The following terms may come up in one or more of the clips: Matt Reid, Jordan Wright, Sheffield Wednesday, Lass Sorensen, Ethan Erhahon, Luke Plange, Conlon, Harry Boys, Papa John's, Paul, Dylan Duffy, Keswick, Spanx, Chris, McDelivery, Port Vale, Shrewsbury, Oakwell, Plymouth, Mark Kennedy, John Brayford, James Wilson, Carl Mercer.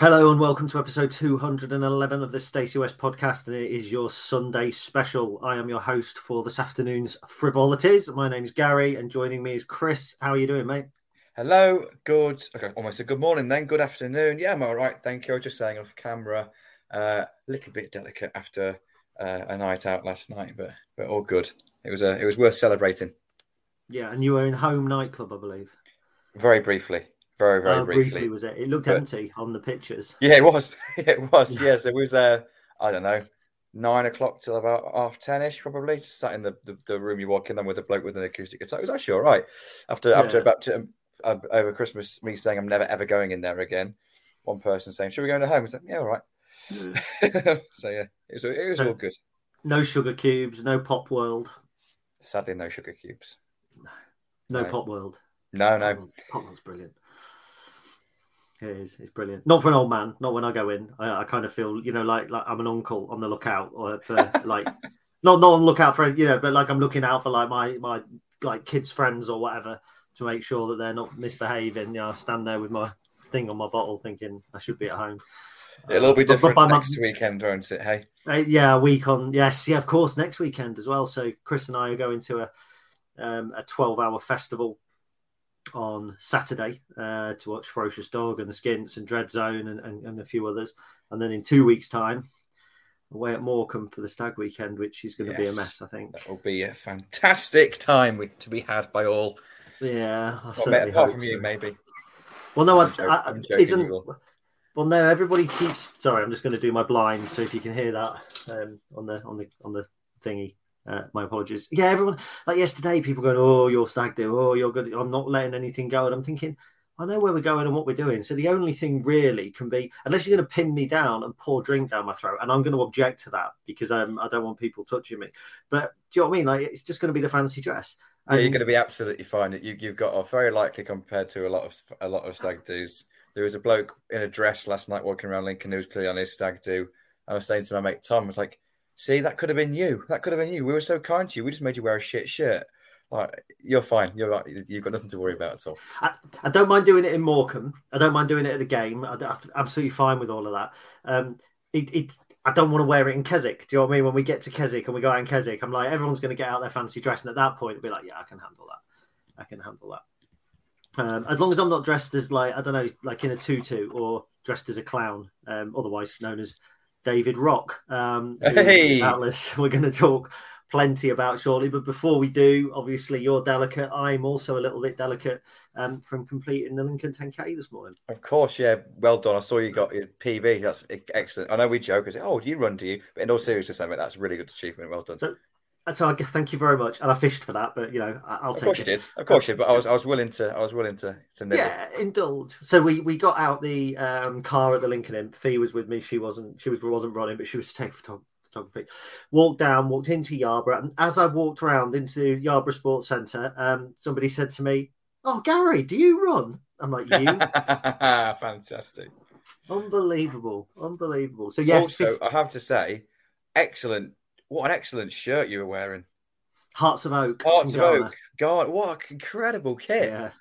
Hello and welcome to episode 211 of the Stacey West podcast. It is your Sunday special. I am your host for this afternoon's frivolities. My name is Gary and joining me is Chris. How are you doing, mate? Hello, good, okay, almost a good morning then, good afternoon. Yeah, I'm all right, thank you. I was just saying off camera, a little bit delicate after a night out last night, but all good. It was worth celebrating. Yeah, and you were in Home nightclub, I believe. Very briefly, very briefly was it? It looked empty on the pictures. Yeah, it was. Yeah, so it was, I don't know, 9 o'clock till about 10:30-ish, probably. Just sat in the room you walk in on with a bloke with an acoustic guitar. It was actually all right. After about over Christmas, me saying I'm never ever going in there again. One person saying, "Should we go to home?" I said, "Yeah, all right." Yeah. So yeah, it was all good. No sugar cubes, no pop world. Sadly, no sugar cubes. No pop world. No. Pop world's brilliant. It is. It's brilliant. Not for an old man. Not when I go in. I kind of feel, like I'm an uncle on the lookout, or for like not on the lookout for, but like I'm looking out for like my like kids' friends or whatever, to make sure that they're not misbehaving. I stand there with my thing on my bottle thinking I should be at home. It'll all be different next weekend, won't it, hey? Of course, next weekend as well. So Chris and I are going to a 12-hour festival on Saturday to watch Ferocious Dog and the Skints and Dread Zone and a few others. And then in 2 weeks' time, away at Morecambe for the Stag weekend, which is going to be a mess, I think. That will be a fantastic time to be had by all. Yeah, apart from you, maybe. Well, no, I'm joking, isn't. Well, no, everybody keeps. Sorry, I'm just going to do my blind. So if you can hear that on the thingy, my apologies. Yeah, everyone like yesterday, people going, "Oh, you're Stag do. Oh, you're good." I'm not letting anything go, and I'm thinking, I know where we're going and what we're doing. So the only thing really can be, unless you're going to pin me down and pour drink down my throat, and I'm going to object to that because I don't want people touching me. But do you know what I mean? Like, it's just going to be the fancy dress. Yeah, you're going to be absolutely fine. You've got off very likely compared to a lot of stag do's. There was a bloke in a dress last night walking around Lincoln who was clearly on his stag do. I was saying to my mate Tom, I was like, "See, that could have been you. That could have been you. We were so kind to you. We just made you wear a shit shirt. Like, you're fine. You're right. You've got nothing to worry about at all." I don't mind doing it in Morecambe. I don't mind doing it at the game. I'm absolutely fine with all of that. I don't want to wear it in Keswick. Do you know what I mean? When we get to Keswick and we go out in Keswick, I'm like, everyone's going to get out their fancy dress. And at that point, it'll be like, yeah, I can handle that. As long as I'm not dressed as like, I don't know, like in a tutu or dressed as a clown, otherwise known as David Rock. We're going to talk plenty about shortly. But before we do, obviously you're delicate. I'm also a little bit delicate from completing the Lincoln 10K this morning. Of course, yeah. Well done. I saw you got your PB. That's excellent. I know we joke and say, "Oh, you run, do you?" But in all seriousness, that's a really good achievement. Well done. So And so I thank you very much, and I fished for that, but you know, I'll take it. Of course you did, of course you did. But I was willing to nibble. Yeah, indulge. So we got out the car at the Lincoln Imp. Fee was with me. She wasn't running, but she was to take photography. Walked into Yarborough, and as I walked around into Yarborough Sports Centre, somebody said to me, "Oh, Gary, do you run?" I'm like, "You." Fantastic. Unbelievable. So yes, also, I have to say, excellent. What an excellent shirt you were wearing. Hearts of Oak. God, what an incredible kit. Yeah.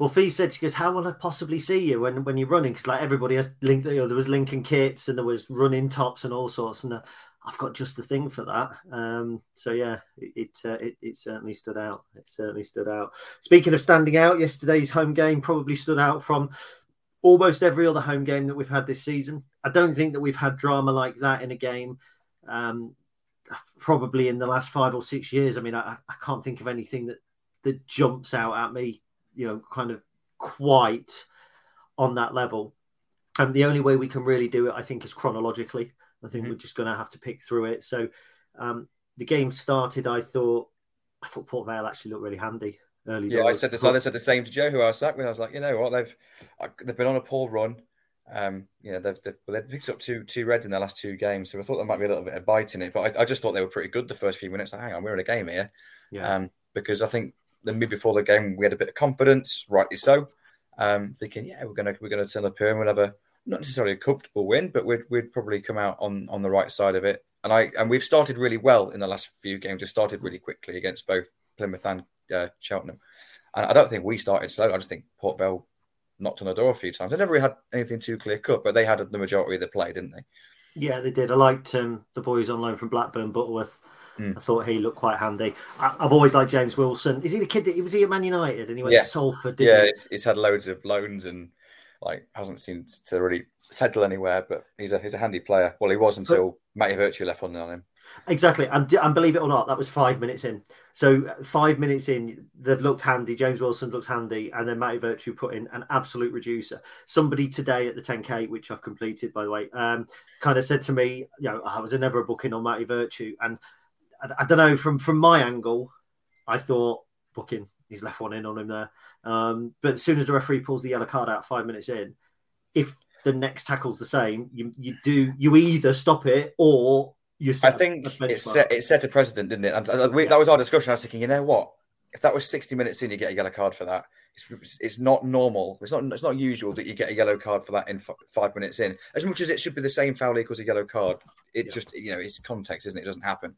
Well, Fee said, she goes, "How will I possibly see you when you're running?" Because like everybody has, there was Lincoln kits and there was running tops and all sorts. And I've got just the thing for that. So yeah, it certainly stood out. Speaking of standing out, yesterday's home game probably stood out from almost every other home game that we've had this season. I don't think that we've had drama like that in a game. Probably in the last 5 or 6 years. I mean, I can't think of anything that jumps out at me, you know, kind of quite on that level. And the only way we can really do it, I think, is chronologically. I think we're just going to have to pick through it. So the game started, I thought Port Vale actually looked really handy early. Yeah, I said the same to Joe, who I was sat with. I was like, you know what, they've been on a poor run. You know, they've picked up two reds in their last two games, so I thought there might be a little bit of bite in it. But I just thought they were pretty good the first few minutes. Like, hang on, we're in a game here, yeah. Because I think the mid before the game we had a bit of confidence, rightly so. Thinking, yeah, we're gonna turn up here and we'll have a not necessarily a comfortable win, but we'd probably come out on the right side of it. And we've started really well in the last few games. We started really quickly against both Plymouth and Cheltenham, and I don't think we started slow. I just think Port Vale knocked on the door a few times. They never really had anything too clear-cut, but they had the majority of the play, didn't they? Yeah, they did. I liked the boy who's on loan from Blackburn, Butterworth. I thought he looked quite handy. I've always liked James Wilson. Is he the kid was he at Man United and he went to Salford, didn't he? Yeah, he's had loads of loans and hasn't seemed to really settle anywhere, but he's a handy player. Well, he was until Matty Virtue left on him. Exactly. And believe it or not, that was 5 minutes in. So 5 minutes in, they've looked handy. James Wilson looks handy. And then Matty Virtue put in an absolute reducer. Somebody today at the 10K, which I've completed, by the way, kind of said to me, you know, I was never a booking on Matty Virtue. And I don't know, from my angle, I thought, booking, he's left one in on him there. But as soon as the referee pulls the yellow card out 5 minutes in, if the next tackle's the same, you either stop it or... I think it set a precedent, didn't it? And that was our discussion. I was thinking, you know what? If that was 60 minutes in, you get a yellow card for that. It's not normal. It's not usual that you get a yellow card for that in 5 minutes in. As much as it should be the same foul equals a yellow card, just, you know, it's context, isn't it? It doesn't happen.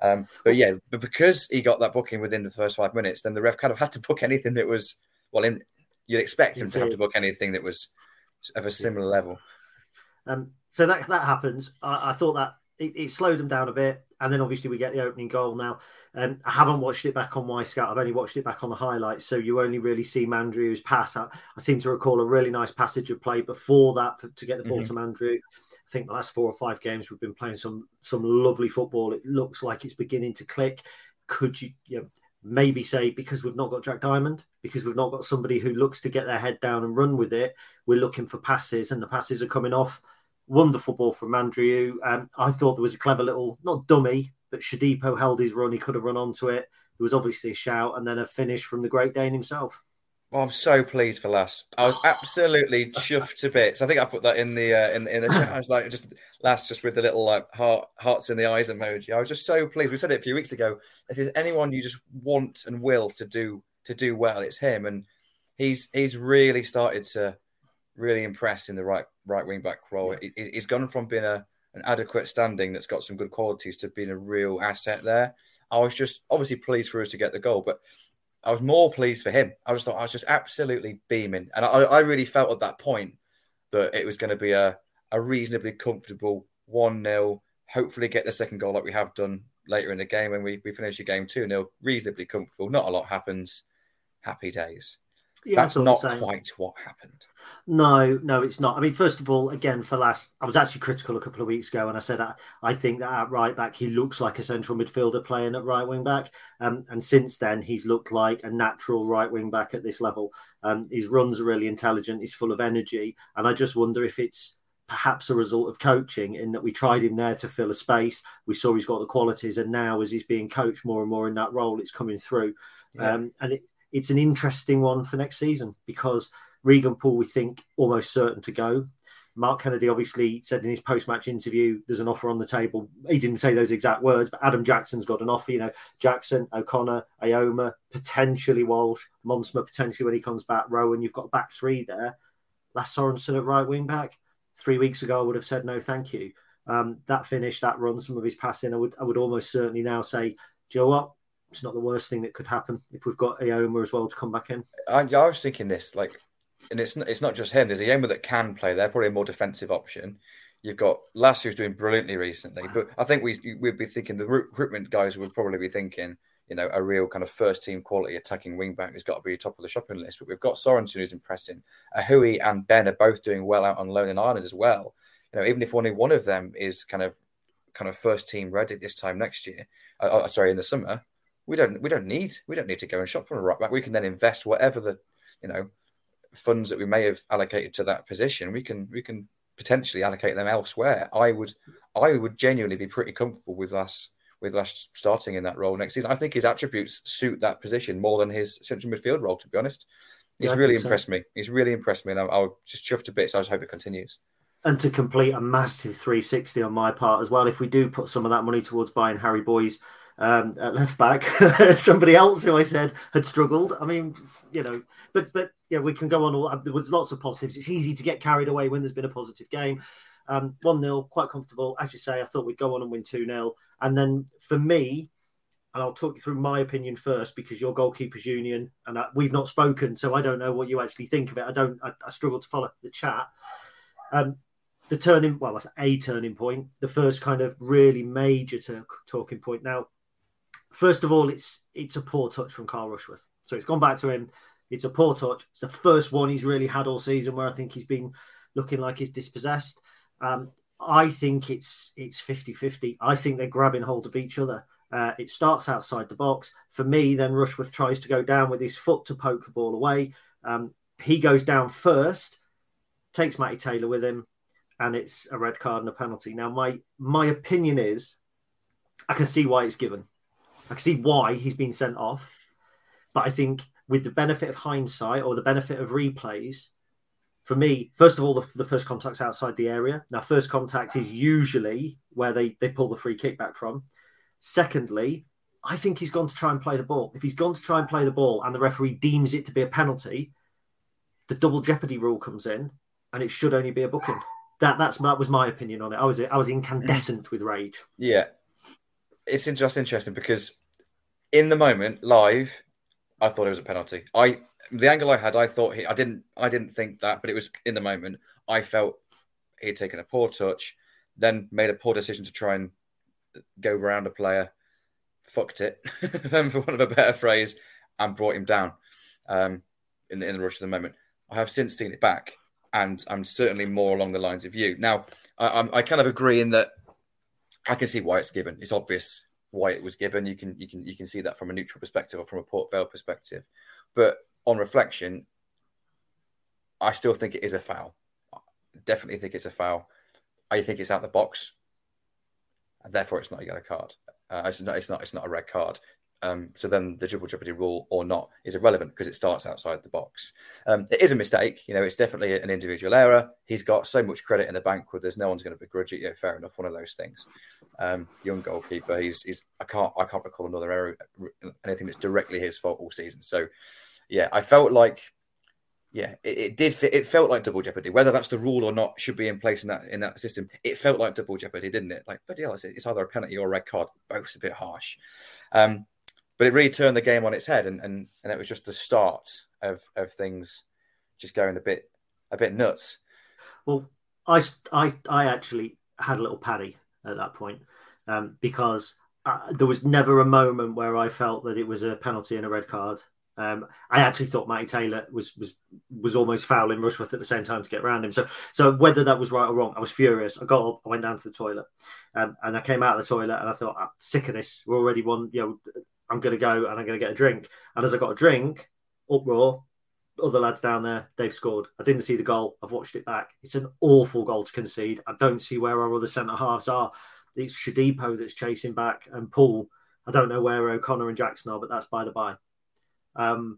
But because he got that booking within the first 5 minutes, then the ref kind of had to book anything that was, you'd expect him to have to book anything that was of a similar level. So that happens. I thought that it slowed them down a bit, and then obviously we get the opening goal now. I haven't watched it back on Scout. I've only watched it back on the highlights, so you only really see Mandrew's pass. I seem to recall a really nice passage of play before that to get the ball to Mandrew. I think the last 4 or 5 games we've been playing some lovely football. It looks like it's beginning to click. Could you know, maybe say because we've not got Jack Diamond, because we've not got somebody who looks to get their head down and run with it, we're looking for passes, and the passes are coming off. Wonderful ball from Mandrew. I thought there was a clever little, not dummy, but Shadipo held his run. He could have run onto it. There was obviously a shout and then a finish from the Great Dane himself. Well, I'm so pleased for Lass. I was absolutely chuffed to bits. I think I put that in the chat. I was like, just Lass, just with the little hearts in the eyes emoji. I was just so pleased. We said it a few weeks ago. If there's anyone you just want and will to do well, it's him. And he's really started to really impressed in the right wing back role. He's gone from being an adequate standing that's got some good qualities to being a real asset there. I was just obviously pleased for us to get the goal, but I was more pleased for him. I just thought I was just absolutely beaming. And I really felt at that point that it was going to be a reasonably comfortable 1-0, hopefully get the second goal like we have done later in the game when we finish the game 2-0, reasonably comfortable. Not a lot happens. Happy days. Yeah, that's not quite what happened. No, it's not. I mean, first of all, again, for Lass, I was actually critical a couple of weeks ago, and I said I think that at right back he looks like a central midfielder playing at right wing back, and since then he's looked like a natural right wing back at this level. His runs are really intelligent. He's full of energy, and I just wonder if it's perhaps a result of coaching, in that we tried him there to fill a space. We saw he's got the qualities, and now as he's being coached more and more in that role, it's coming through. Yeah. And it's an interesting one for next season, because Regan Poole, we think, almost certain to go. Mark Kennedy obviously said in his post-match interview, there's an offer on the table. He didn't say those exact words, but Adam Jackson's got an offer. You know, Jackson, O'Connor, Ayoma, potentially Walsh, Monsma, potentially when he comes back, Rowan. You've got a back three there. Lass Sorensen at right wing back. 3 weeks ago, I would have said no, thank you. That finish, that run, some of his passing, I would almost certainly now say, do you know what? It's not the worst thing that could happen if we've got Ayoma as well to come back in. I was thinking this, like, and it's not just him. There's Ayoma that can play there, probably a more defensive option. You've got Lass, who's doing brilliantly recently, but I think we'd be thinking, the recruitment guys would probably be thinking, you know, a real kind of first-team quality attacking wing-back has got to be top of the shopping list. But we've got Sorensen, who's impressing. Ahui and Ben are both doing well out on loan in Ireland as well. You know, even if only one of them is kind of first-team ready this time next year, in the summer, we don't need to go and shop for a right back. We can then invest whatever the, you know, funds that we may have allocated to that position. We can potentially allocate them elsewhere. I would genuinely be pretty comfortable with us. With Lass starting in that role next season. I think his attributes suit that position more than his central midfield role, to be honest. He's really impressed me. He's really impressed me, and I'm just chuffed a bit, so I just hope it continues. And to complete a massive 360 on my part as well, if we do put some of that money towards buying Harry Boys at left back, somebody else who I said had struggled. I mean, you know, but yeah, we can go on. There was lots of positives. It's easy to get carried away when there's been a positive game. 1-0, quite comfortable. As you say, I thought we'd go on and win 2-0. And then for me, and I'll talk you through my opinion first, because your goalkeepers union, and we've not spoken, so I don't know what you actually think of it. I struggle to follow the chat. That's a turning point, the first kind of really major talking point. Now, first of all, it's a poor touch from Carl Rushworth. So it's gone back to him. It's a poor touch. It's the first one he's really had all season where I think he's been looking like he's dispossessed. I think it's 50-50. I think they're grabbing hold of each other. It starts outside the box. For me, then Rushworth tries to go down with his foot to poke the ball away. He goes down first, takes Matty Taylor with him, and it's a red card and a penalty. Now, my opinion is I can see why it's given. I can see why he's been sent off. But I think with the benefit of hindsight or the benefit of replays, for me, first of all, the first contact's outside the area. Now, first contact is usually where they pull the free kick back from. Secondly, I think he's gone to try and play the ball. If he's gone to try and play the ball and the referee deems it to be a penalty, the double jeopardy rule comes in and it should only be a booking. That was my opinion on it. I was incandescent with rage. Yeah. It's just interesting because in the moment, live, I thought it was a penalty. The angle I had, I thought I didn't think that, but it was in the moment. I felt he'd taken a poor touch, then made a poor decision to try and go round a player, fucked it, for want of a better phrase, and brought him down in the rush of the moment. I have since seen it back, and I'm certainly more along the lines of you. Now, I kind of agree in that I can see why it's given. It's obvious why it was given. You can see that from a neutral perspective or from a Port Vale perspective, but on reflection, I still think it is a foul. I definitely think it's a foul. I think it's out the box, and therefore it's not a yellow card. It's not a red card. So then the double jeopardy rule or not is irrelevant because it starts outside the box. It is a mistake. You know, it's definitely an individual error. He's got so much credit in the bank. There's no one's going to begrudge it. Yeah, fair enough. One of those things. Young goalkeeper. He's. I can't recall another error. Anything that's directly his fault all season. So. Yeah, I felt like, it did fit. It felt like double jeopardy. Whether that's the rule or not should be in place in that system. It felt like double jeopardy, didn't it? Like, bloody hell, it's either a penalty or a red card. Both's a bit harsh. But it really turned the game on its head, and it was just the start of things just going a bit nuts. Well, I actually had a little paddy at that point because there was never a moment where I felt that it was a penalty and a red card. I actually thought Matty Taylor was almost fouling Rushworth at the same time to get around him. So whether that was right or wrong, I was furious. I got up, I went down to the toilet, and I came out of the toilet and I thought, I'm sick of this. We're already one. You know, I'm going to go and I'm going to get a drink. And as I got a drink, uproar, other lads down there, they've scored. I didn't see the goal. I've watched it back. It's an awful goal to concede. I don't see where our other centre-halves are. It's Shadipo that's chasing back and Poole. I don't know where O'Connor and Jackson are, but that's by the by. And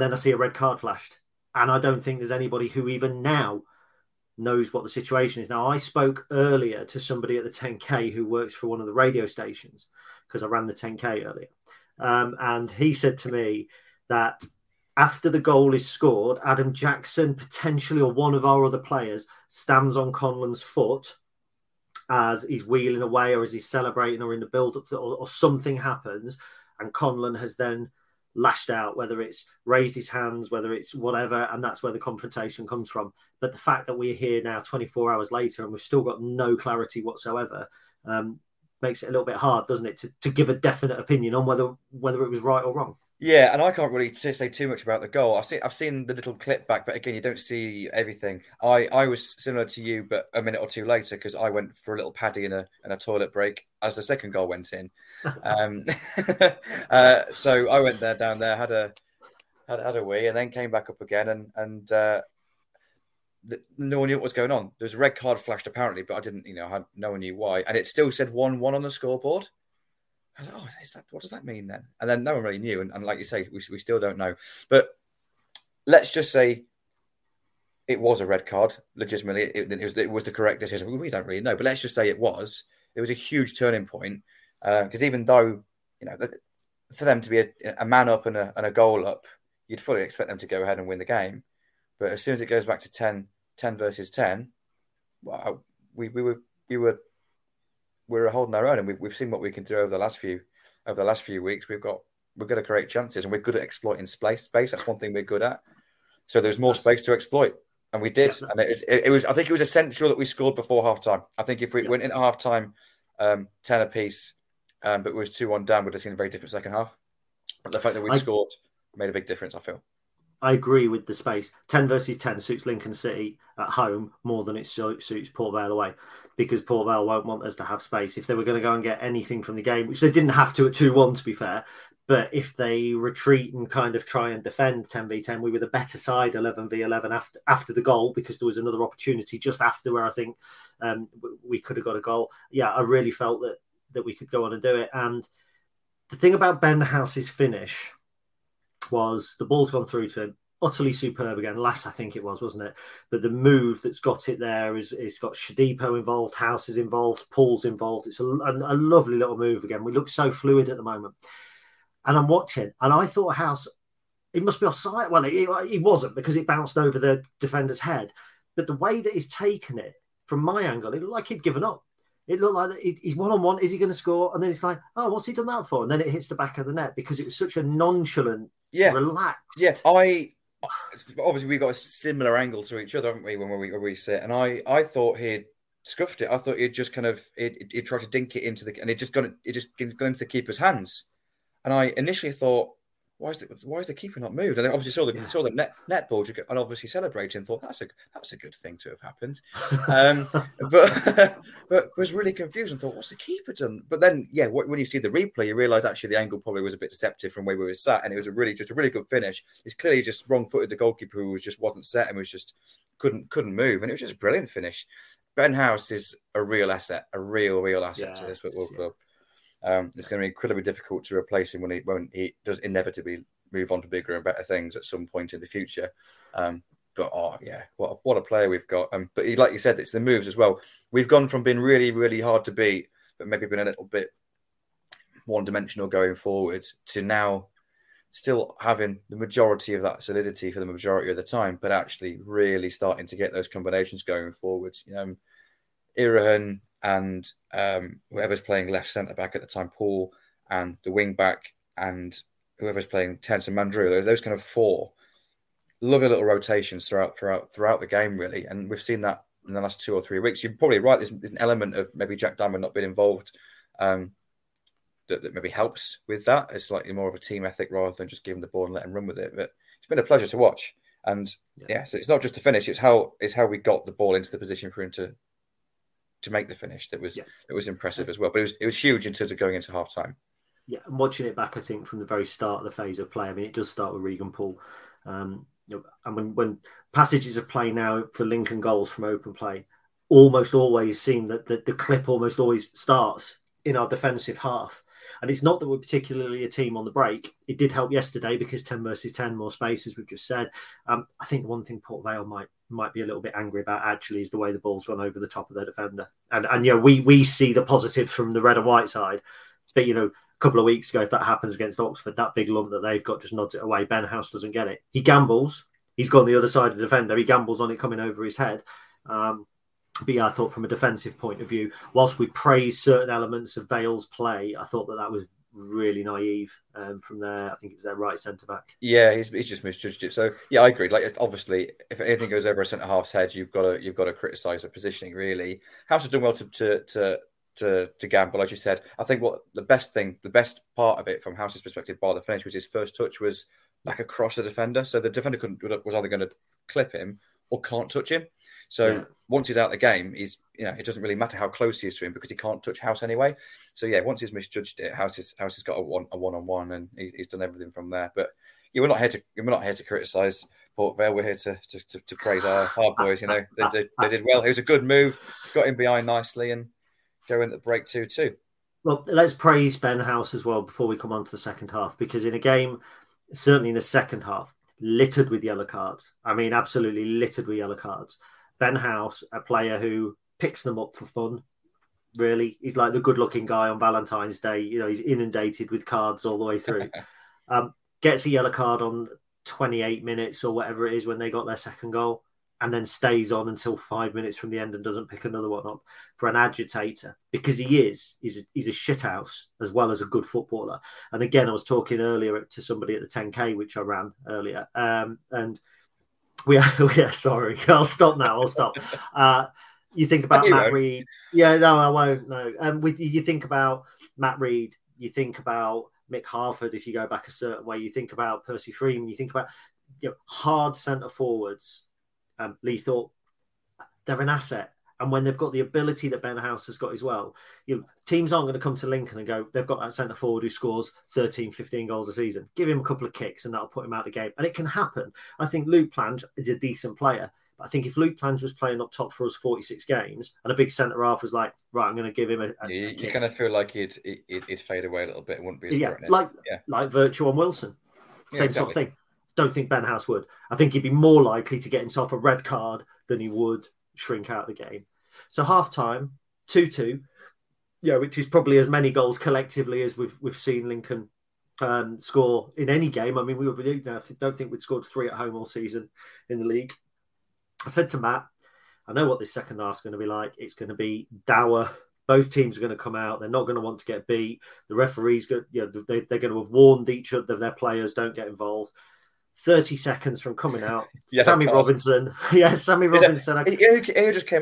then I see a red card flashed. And I don't think there's anybody who even now knows what the situation is. Now, I spoke earlier to somebody at the 10K who works for one of the radio stations because I ran the 10K earlier. And he said to me that after the goal is scored, Adam Jackson, potentially, or one of our other players, stands on Conlon's foot as he's wheeling away or as he's celebrating or in the build-up to, or something happens, and Conlon has then lashed out, whether it's raised his hands, whether it's whatever, and that's where the confrontation comes from. But the fact that we're here now 24 hours later and we've still got no clarity whatsoever makes it a little bit hard, doesn't it, to give a definite opinion on whether it was right or wrong. Yeah, and I can't really say too much about the goal. I've seen the little clip back, but again, you don't see everything. I was similar to you, but a minute or two later, because I went for a little paddy and a toilet break as the second goal went in. So I went down there, had a wee, and then came back up again, and no one knew what was going on. There was a red card flashed apparently, but I didn't, no one knew why, and it still said 1-1 on the scoreboard. I thought, what does that mean then? And then no one really knew. And like you say, we still don't know. But let's just say it was a red card. Legitimately, it was the correct decision. We don't really know. But let's just say it was. It was a huge turning point. Because even though, for them to be a man up and a goal up, you'd fully expect them to go ahead and win the game. But as soon as it goes back to 10 versus 10, well, we were holding our own, and we've seen what we can do over the last few weeks. We're going to create chances, and we're good at exploiting space. That's one thing we're good at. So there's more space to exploit, and we did. Yeah. And it was. I think it was essential that we scored before half time. I think if we went in at half time, 10 apiece, but it was 2-1 down, we'd have seen a very different second half. But the fact that we scored made a big difference, I feel. I agree with the space. 10 versus 10 suits Lincoln City at home more than it suits Port Vale away, because Port Vale won't want us to have space. If they were going to go and get anything from the game, which they didn't have to at 2-1, to be fair, but if they retreat and kind of try and defend 10v10, we were the better side 11v11 after the goal, because there was another opportunity just after where I think we could have got a goal. Yeah, I really felt that we could go on and do it. And the thing about Ben House's finish was the ball's gone through to him. Utterly superb again. Lass, I think it was, wasn't it? But the move that's got it there is it's got Shadipo involved, House is involved, Paul's involved. It's a lovely little move again. We look so fluid at the moment. And I'm watching, and I thought House, it must be offside. Well, it wasn't, because it bounced over the defender's head. But the way that he's taken it, from my angle, it looked like he'd given up. It looked like he's one-on-one. Is he going to score? And then it's like, oh, what's he done that for? And then it hits the back of the net, because it was such a nonchalant, relaxed... Yeah, obviously, we've got a similar angle to each other, haven't we, when we sit? And I thought he'd scuffed it. I thought he'd just kind of... He'd tried to dink it into the... And it just got into the keeper's hands. And I initially thought, why is the keeper not moved? And they obviously saw the net ball, and obviously celebrated and thought that's a good thing to have happened. But was really confused and thought, what's the keeper done? But then when you see the replay, you realise actually the angle probably was a bit deceptive from where we were sat, and it was a really good finish. It's clearly just wrong-footed the goalkeeper, who wasn't set and was just couldn't move, and it was just a brilliant finish. Ben House is a real asset, a real asset to this football club. It's going to be incredibly difficult to replace him when he does inevitably move on to bigger and better things at some point in the future. What a player we've got. But like you said, it's the moves as well. We've gone from being really, really hard to beat, but maybe been a little bit one-dimensional going forward, to now still having the majority of that solidity for the majority of the time, but actually really starting to get those combinations going forward. Erhahon and whoever's playing left centre-back at the time, Paul, and the wing-back, and whoever's playing 10th and Mandrew, those kind of four. Lovely little rotations throughout the game, really. And we've seen that in the last 2 or 3 weeks. You're probably right, there's an element of maybe Jack Diamond not being involved that maybe helps with that. It's slightly more of a team ethic rather than just giving the ball and letting run with it. But it's been a pleasure to watch. And, so it's not just the finish, it's how we got the ball into the position for him to make the finish that was impressive as well. But it was huge in terms of going into half time. Yeah, and watching it back, I think from the very start of the phase of play, I mean, it does start with Regan Poole. and when passages of play now for Lincoln goals from open play almost always seem that the clip almost always starts in our defensive half. And it's not that we're particularly a team on the break. It did help yesterday because 10 versus 10, more space, as we've just said. I think one thing Port Vale might be a little bit angry about actually is the way the ball's gone over the top of their defender. And you know, we see the positive from the red and white side. But, you know, a couple of weeks ago, if that happens against Oxford, that big lump that they've got just nods it away. Ben House doesn't get it. He gambles. He's gone the other side of the defender. He gambles on it coming over his head. But yeah, I thought from a defensive point of view, whilst we praise certain elements of Vale's play, I thought that was really naive from there. I think it was their right centre-back. Yeah, he's just misjudged it. So, yeah, I agree. Like, obviously, if anything goes over a centre-half's head, you've got to criticise the positioning, really. House has done well to gamble, as you said. I think what the best part of it from House's perspective, bar the finish, was his first touch was like across the defender. So the defender was either going to clip him or can't touch him. So once he's out the game, it doesn't really matter how close he is to him because he can't touch House anyway. So yeah, once he's misjudged it, House has got a one-on-one and he's done everything from there. But yeah, we're not here to criticise Port Vale. We're here to praise our boys. You know, they did well. It was a good move, got in behind nicely, and go in at the break 2-2. Well, let's praise Ben House as well before we come on to the second half, because in a game, certainly in the second half, littered with yellow cards. I mean, absolutely littered with yellow cards. Ben House, a player who picks them up for fun, really. He's like the good-looking guy on Valentine's Day. You know, he's inundated with cards all the way through. Gets a yellow card on 28 minutes or whatever it is when they got their second goal, and then stays on until 5 minutes from the end and doesn't pick another one up for an agitator, because he's a shithouse as well as a good footballer. And again, I was talking earlier to somebody at the 10K, which I ran earlier, and... I'll stop. You think about Matt Reid. Yeah, no, I won't. No. You think about Matt Reid. You think about Mick Harford, if you go back a certain way. You think about Percy Freeman. You think about hard centre-forwards. Lee Thorpe, they're an asset. And when they've got the ability that Ben House has got as well, teams aren't going to come to Lincoln and go, they've got that centre-forward who scores 13, 15 goals a season. Give him a couple of kicks and that'll put him out of the game. And it can happen. I think Luke Plange is a decent player. But I think if Luke Plange was playing up top for us 46 games and a big centre-half was like, right, I'm going to give him a kick. You kind of feel like he'd fade away a little bit. It wouldn't be as threatening. Like Virtue on Wilson. Same sort of thing. Don't think Ben House would. I think he'd be more likely to get himself a red card than he would shrink out the game. So half-time, 2-2, which is probably as many goals collectively as we've seen Lincoln score in any game. I mean, I don't think we'd scored three at home all season in the league. I said to Matt, I know what this second half's going to be like. It's going to be dour. Both teams are going to come out. They're not going to want to get beat. The referees, they're going to have warned each other, their players don't get involved. 30 seconds from coming out, Sammy Robinson. He just came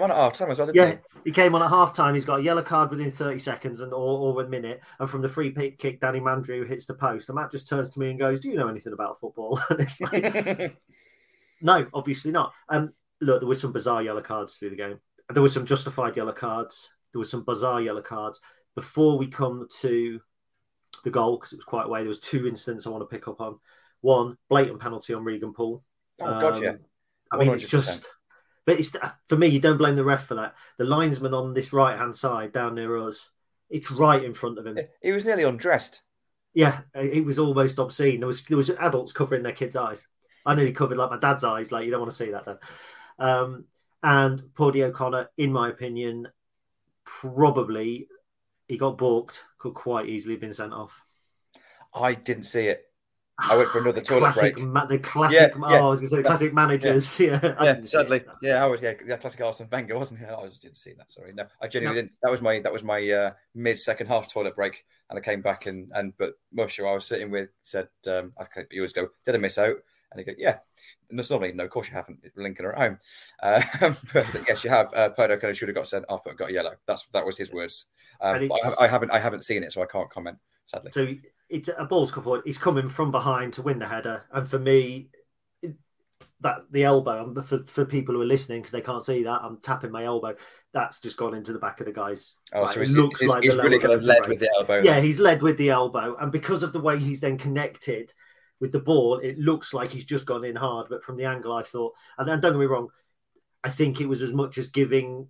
on at half time as well, didn't he? He came on at half time. He's got a yellow card within 30 seconds or a minute. And from the free kick, Danny Mandrew hits the post. And Matt just turns to me and goes, "Do you know anything about football?" And it's like, no, obviously not. Look, there were some bizarre yellow cards through the game. There were some justified yellow cards. There were some bizarre yellow cards. Before we come to the goal, because it was quite away, there was two incidents I want to pick up on. One, blatant penalty on Regan Poole. Oh, God, yeah. 100%. I mean, it's just... But it's, for me, you don't blame the ref for that. The linesman on this right-hand side down near us, it's right in front of him. He was nearly undressed. Yeah, it was almost obscene. There was adults covering their kids' eyes. I nearly covered like my dad's eyes. Like, you don't want to see that then. And Pordy O'Connor, in my opinion, probably, he got balked, could quite easily have been sent off. I didn't see it. I went for another toilet break. I was going to say classic managers. Sadly. Yeah, I was. Yeah, classic Arsene Wenger, wasn't it? I just didn't see that. Sorry, no, I genuinely didn't. That was my mid-second half toilet break, and I came back but Moshe, I was sitting with, said, "You always go, did I miss out?" And he goes, "Yeah." And that's normally, no, of course you haven't. Lincoln are at home. But yes, you have. Podo kind of should have got sent off, but got yellow. That was his words. I haven't seen it, so I can't comment. Sadly. So it's a ball's come forward. He's coming from behind to win the header. And for me, that's the elbow. For people who are listening, because they can't see that, I'm tapping my elbow. That's just gone into the back of the guy's. Oh, like, so he's really kind of led with the elbow. Yeah, he's led with the elbow. And because of the way he's then connected, with the ball, it looks like he's just gone in hard. But from the angle, I thought, and don't get me wrong, I think it was as much as giving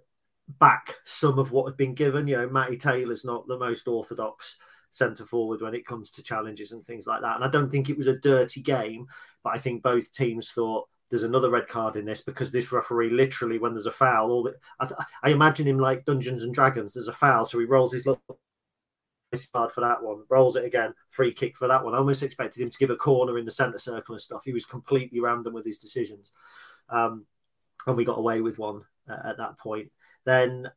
back some of what had been given. You know, Matty Taylor's not the most orthodox centre forward when it comes to challenges and things like that. And I don't think it was a dirty game, but I think both teams thought there's another red card in this, because this referee literally, when there's a foul, all the, I imagine him like Dungeons and Dragons. There's a foul, so he rolls his little card for that one, rolls it again, free kick for that one. I almost expected him to give a corner in the centre circle and stuff. He was completely random with his decisions. And we got away with one at that point. Then,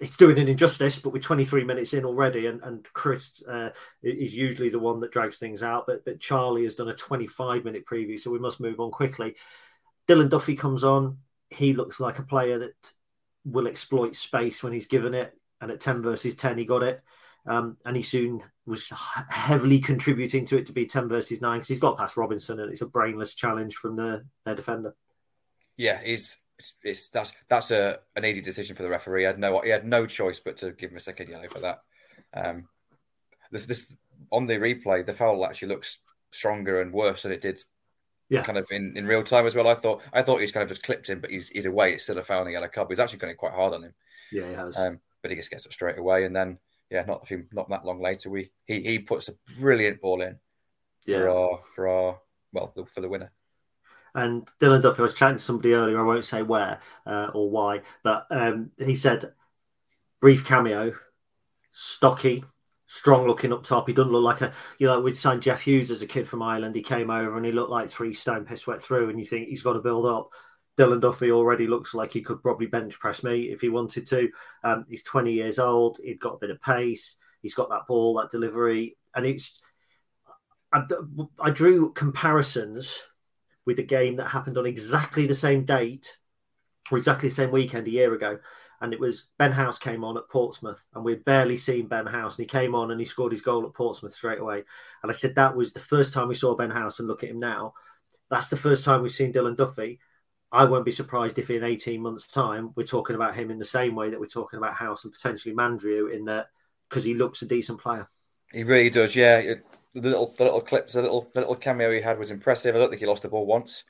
it's doing an injustice, but we're 23 minutes in already, and Chris is usually the one that drags things out, but Charlie has done a 25-minute preview, so we must move on quickly. Dylan Duffy comes on. He looks like a player that will exploit space when he's given it, and at 10 versus 10, he got it. And he soon was heavily contributing to it to be 10 versus 9, because he's got past Robinson, and it's a brainless challenge from their defender. Yeah, that's an easy decision for the referee. He had no choice but to give him a second yellow for that. This on the replay, the foul actually looks stronger and worse than it did, kind of in real time as well. I thought he's kind of just clipped him, but he's away. It's still a foul and a yellow card. He's actually going quite hard on him. Yeah, he has. But he just gets it straight away, and then not that long later, he puts a brilliant ball in for the winner. And Dylan Duffy, I was chatting to somebody earlier, I won't say where or why, but he said, brief cameo, stocky, strong looking up top. He doesn't look like we'd signed Jeff Hughes as a kid from Ireland. He came over and he looked like 3 stone piss wet through, and you think he's got to build up. Dylan Duffy already looks like he could probably bench press me if he wanted to. He's 20 years old. He'd got a bit of pace. He's got that ball, that delivery. And I drew comparisons with a game that happened on exactly the same date or exactly the same weekend a year ago. And it was Ben House came on at Portsmouth, and we'd barely seen Ben House. And he came on and he scored his goal at Portsmouth straight away. And I said, that was the first time we saw Ben House, and look at him now. That's the first time we've seen Dylan Duffy. I won't be surprised if in 18 months' time, we're talking about him in the same way that we're talking about House and potentially Mandrew, in that, because he looks a decent player. He really does, yeah. The little clips, the little cameo he had was impressive. I don't think he lost the ball once.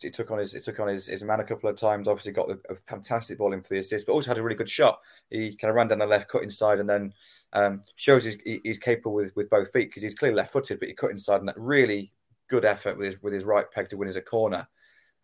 He took on his man a couple of times. Obviously, got a fantastic ball in for the assist, but also had a really good shot. He kind of ran down the left, cut inside, and then shows he's capable with both feet, because he's clearly left-footed. But he cut inside, and that really good effort with his right peg to win as a corner.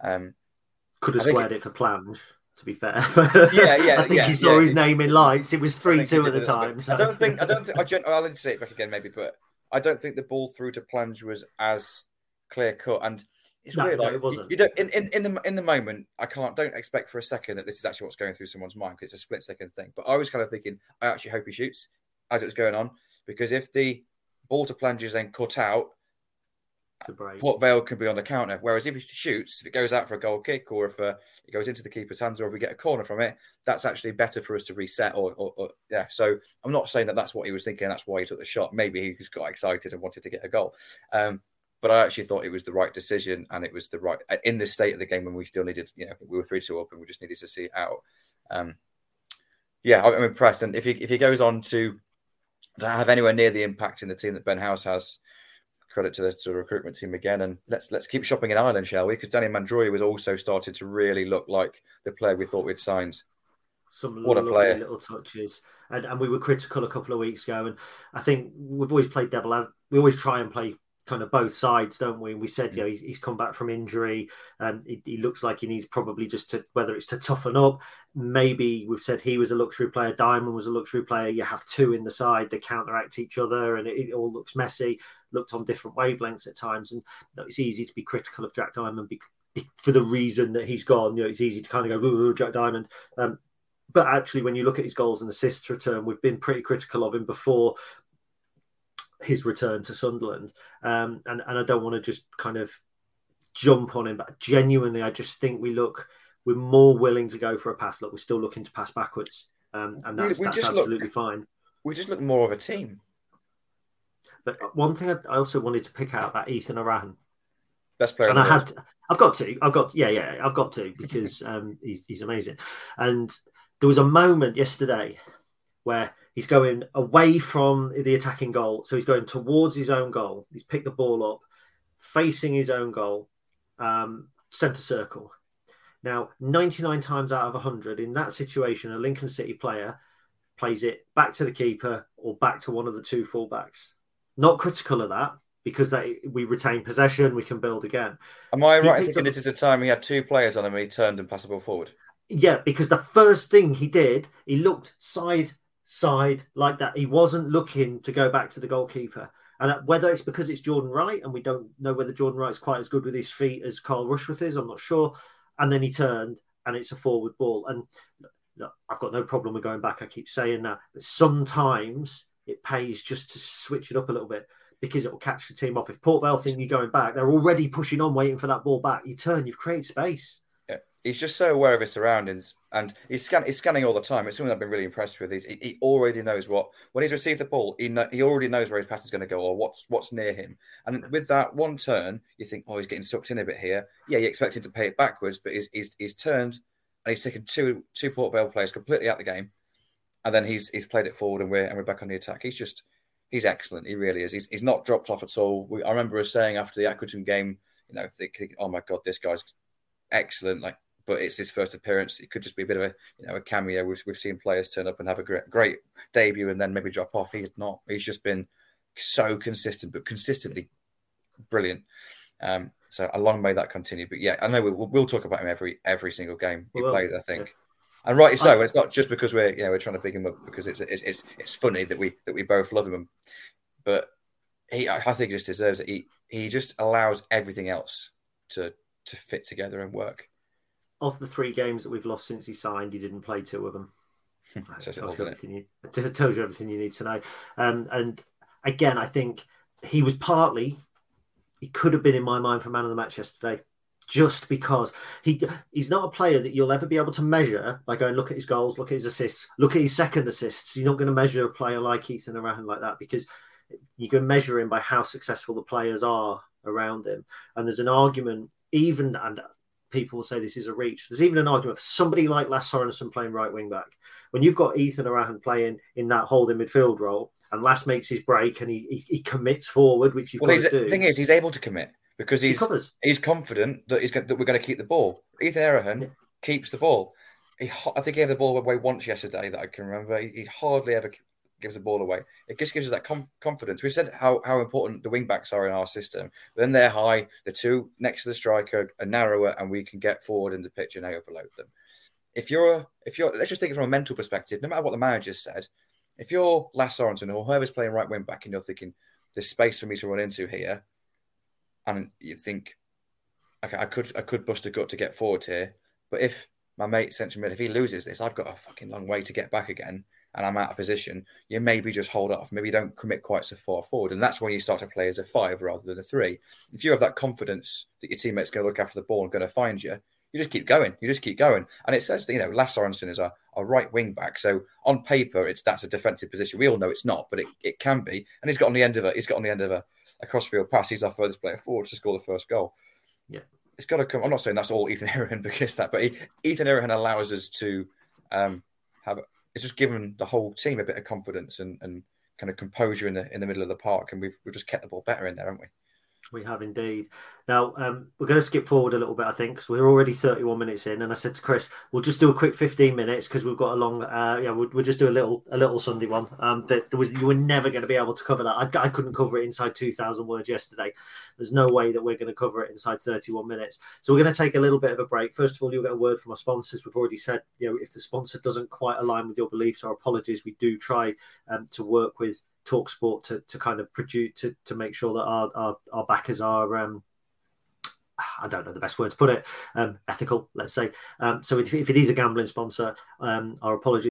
Could have squared it for Plange, to be fair. I think he saw his name in lights. It was 3-2 at the time. So. I'll need to say it back again, maybe, but I don't think the ball through to Plange was as clear cut, and it's weird. It wasn't. You don't, in the moment, don't expect for a second that this is actually what's going through someone's mind, because it's a split second thing. But I was kind of thinking, I actually hope he shoots as it's going on, because if the ball to Plange is then cut out, Port Vale can be on the counter. Whereas if he shoots, if it goes out for a goal kick, or if it goes into the keeper's hands, or if we get a corner from it, that's actually better for us to reset. Or so I'm not saying that that's what he was thinking. That's why he took the shot. Maybe he just got excited and wanted to get a goal. But I actually thought it was the right decision, and it was the right in the state of the game when we still needed. We were 3-2 up, and we just needed to see it out. I'm impressed. And if he goes on to have anywhere near the impact in the team that Ben House has. Credit to the recruitment team again, and let's keep shopping in Ireland, shall we? Because Danny Mandrew was also started to really look like the player we thought we'd signed. What a player! Little touches, and we were critical a couple of weeks ago, and I think we've always played we always try and play kind of both sides, don't we? And we said, he's come back from injury, and he looks like he needs probably just to, whether it's to toughen up. Maybe we've said he was a luxury player, Diamond was a luxury player. You have two in the side, they counteract each other, and it all looks messy. Looked on different wavelengths at times, and it's easy to be critical of Jack Diamond for the reason that he's gone. It's easy to kind of go, ooh, Jack Diamond. But actually, when you look at his goals and assists return, we've been pretty critical of him before his return to Sunderland. And I don't want to just kind of jump on him, but genuinely, I just think we're more willing to go for a pass. Look, we're still looking to pass backwards. And that's absolutely fine. We just look more of a team. But one thing I also wanted to pick out about Ethan Erhahon, best player, and I've got to because he's amazing. And there was a moment yesterday where He's going away from the attacking goal. So he's going towards his own goal. He's picked the ball up, facing his own goal, centre circle. Now, 99 times out of 100, in that situation, a Lincoln City player plays it back to the keeper or back to one of the two fullbacks. Not critical of that, because we retain possession, we can build again. Am I right in thinking this is the time he had two players on him and he turned and passed the ball forward? Yeah, because the first thing he did, he looked side like that. He wasn't looking to go back to the goalkeeper. And whether it's because it's Jordan Wright, and we don't know whether Jordan Wright's quite as good with his feet as Carl Rushworth is, I'm not sure. And then he turned and it's a forward ball. And look, I've got no problem with going back. I keep saying that. But sometimes it pays just to switch it up a little bit, because it will catch the team off. If Port Vale think you're going back, they're already pushing on, waiting for that ball back. You turn, you've created space. He's just so aware of his surroundings, and he's scanning all the time. It's something I've been really impressed with. He already knows when he's received the ball, he already knows where his pass is going to go or what's near him. And with that one turn, you think, oh, he's getting sucked in a bit here. Yeah, you expect him to pay it backwards, but he's turned and he's taken two Port Vale players completely out of the game, and then he's played it forward, and we're back on the attack. He's excellent. He really is. He's not dropped off at all. I remember us saying after the Accrington game, thinking, oh my God, this guy's excellent. But it's his first appearance. It could just be a bit of a cameo. We've seen players turn up and have a great debut and then maybe drop off. He's not. He's just been so consistent, but consistently brilliant. So long may that continue. But yeah, I know we'll talk about him every single game he plays, I think, yeah. And rightly so. And it's not just because we're trying to big him up, because it's funny that we both love him, but I think he just deserves it. He just allows everything else to fit together and work. Of the three games that we've lost since he signed, he didn't play two of them. I told you everything you need to know. And again, I think he could have been in my mind for man of the match yesterday, just because he's not a player that you'll ever be able to measure by going, look at his goals, look at his assists, look at his second assists. You're not going to measure a player like Ethan Erhahon like that, because you can measure him by how successful the players are around him. And there's an argument, people will say this is a reach. There's even an argument for somebody like Lass Sorensen playing right wing back. When you've got Ethan Erhahon playing in that holding midfield role, and Lass makes his break and he commits forward, which you've got to do. The thing is, he's able to commit because he's confident that we're going to keep the ball. Ethan Erhahon keeps the ball. I think he gave the ball away once yesterday that I can remember. He hardly ever gives the ball away. It just gives us that confidence. We've said how important the wing backs are in our system. Then they're high, the two next to the striker are narrower, and we can get forward in the pitch and overload them. Let's just think from a mental perspective, no matter what the manager said, if you're Lass Sorensen or whoever's playing right wing back and you're thinking, there's space for me to run into here, and you think, okay, I could bust a gut to get forward here, but if my mate central mid, if he loses this, I've got a fucking long way to get back again, and I'm out of position. You maybe just hold off. Maybe you don't commit quite so far forward. And that's when you start to play as a five rather than a three. If you have that confidence that your teammate's going to look after the ball and going to find you, you just keep going. And it says that, Lass Sorensen is a right wing back. So on paper, that's a defensive position. We all know it's not, but it can be. And he's got on the end of a crossfield pass. He's our furthest player forward to score the first goal. Yeah. It's got to come. I'm not saying that's all Ethan Erhahon but Ethan Erhahon allows us to have. It's just given the whole team a bit of confidence and kind of composure in the middle of the park, and we've just kept the ball better in there, haven't we? We have indeed. Now, we're going to skip forward a little bit, I think, because we're already 31 minutes in, and I said to Chris, we'll just do a quick 15 minutes because we've got a long... we'll just do a little Sunday one. You were never going to be able to cover that. I couldn't cover it inside 2,000 words yesterday. There's no way that we're going to cover it inside 31 minutes. So we're going to take a little bit of a break. First of all, you'll get a word from our sponsors. We've already said, if the sponsor doesn't quite align with your beliefs, our apologies. We do try to work with talkSPORT to kind of produce to make sure that our backers are I don't know the best word to put it, ethical, let's say. So if it is a gambling sponsor, our apologies.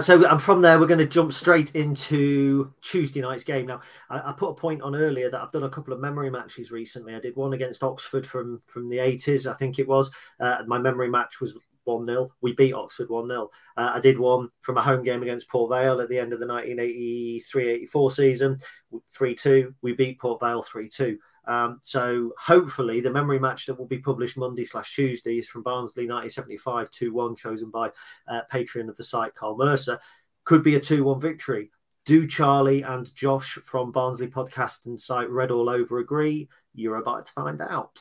So from there, we're going to jump straight into Tuesday night's game. Now, I put a point on earlier that I've done a couple of memory matches recently. I did one against Oxford from the 80s, I think it was. My memory match was 1-0. We beat Oxford 1-0. I did one from a home game against Port Vale at the end of the 1983-84 season, 3-2. We beat Port Vale 3-2. So hopefully the memory match that will be published Monday/Tuesday is from Barnsley 1975 2-1, chosen by Patreon of the site Carl Mercer. Could be a 2-1 victory. Do Charlie and Josh from Barnsley podcast and site Red All Over agree? You're about to find out.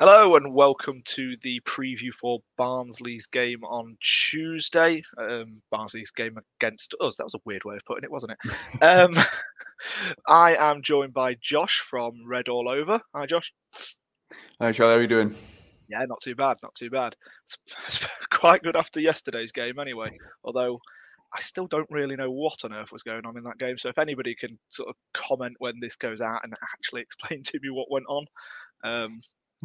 Hello and welcome to the preview for Barnsley's game on Tuesday. Barnsley's game against us. That was a weird way of putting it, wasn't it? I am joined by Josh from Red All Over. Hi, Josh. Hi, Charlie. How are you doing? Yeah, not too bad. Not too bad. It's quite good after yesterday's game anyway, although I still don't really know what on earth was going on in that game. So if anybody can sort of comment when this goes out and actually explain to me what went on.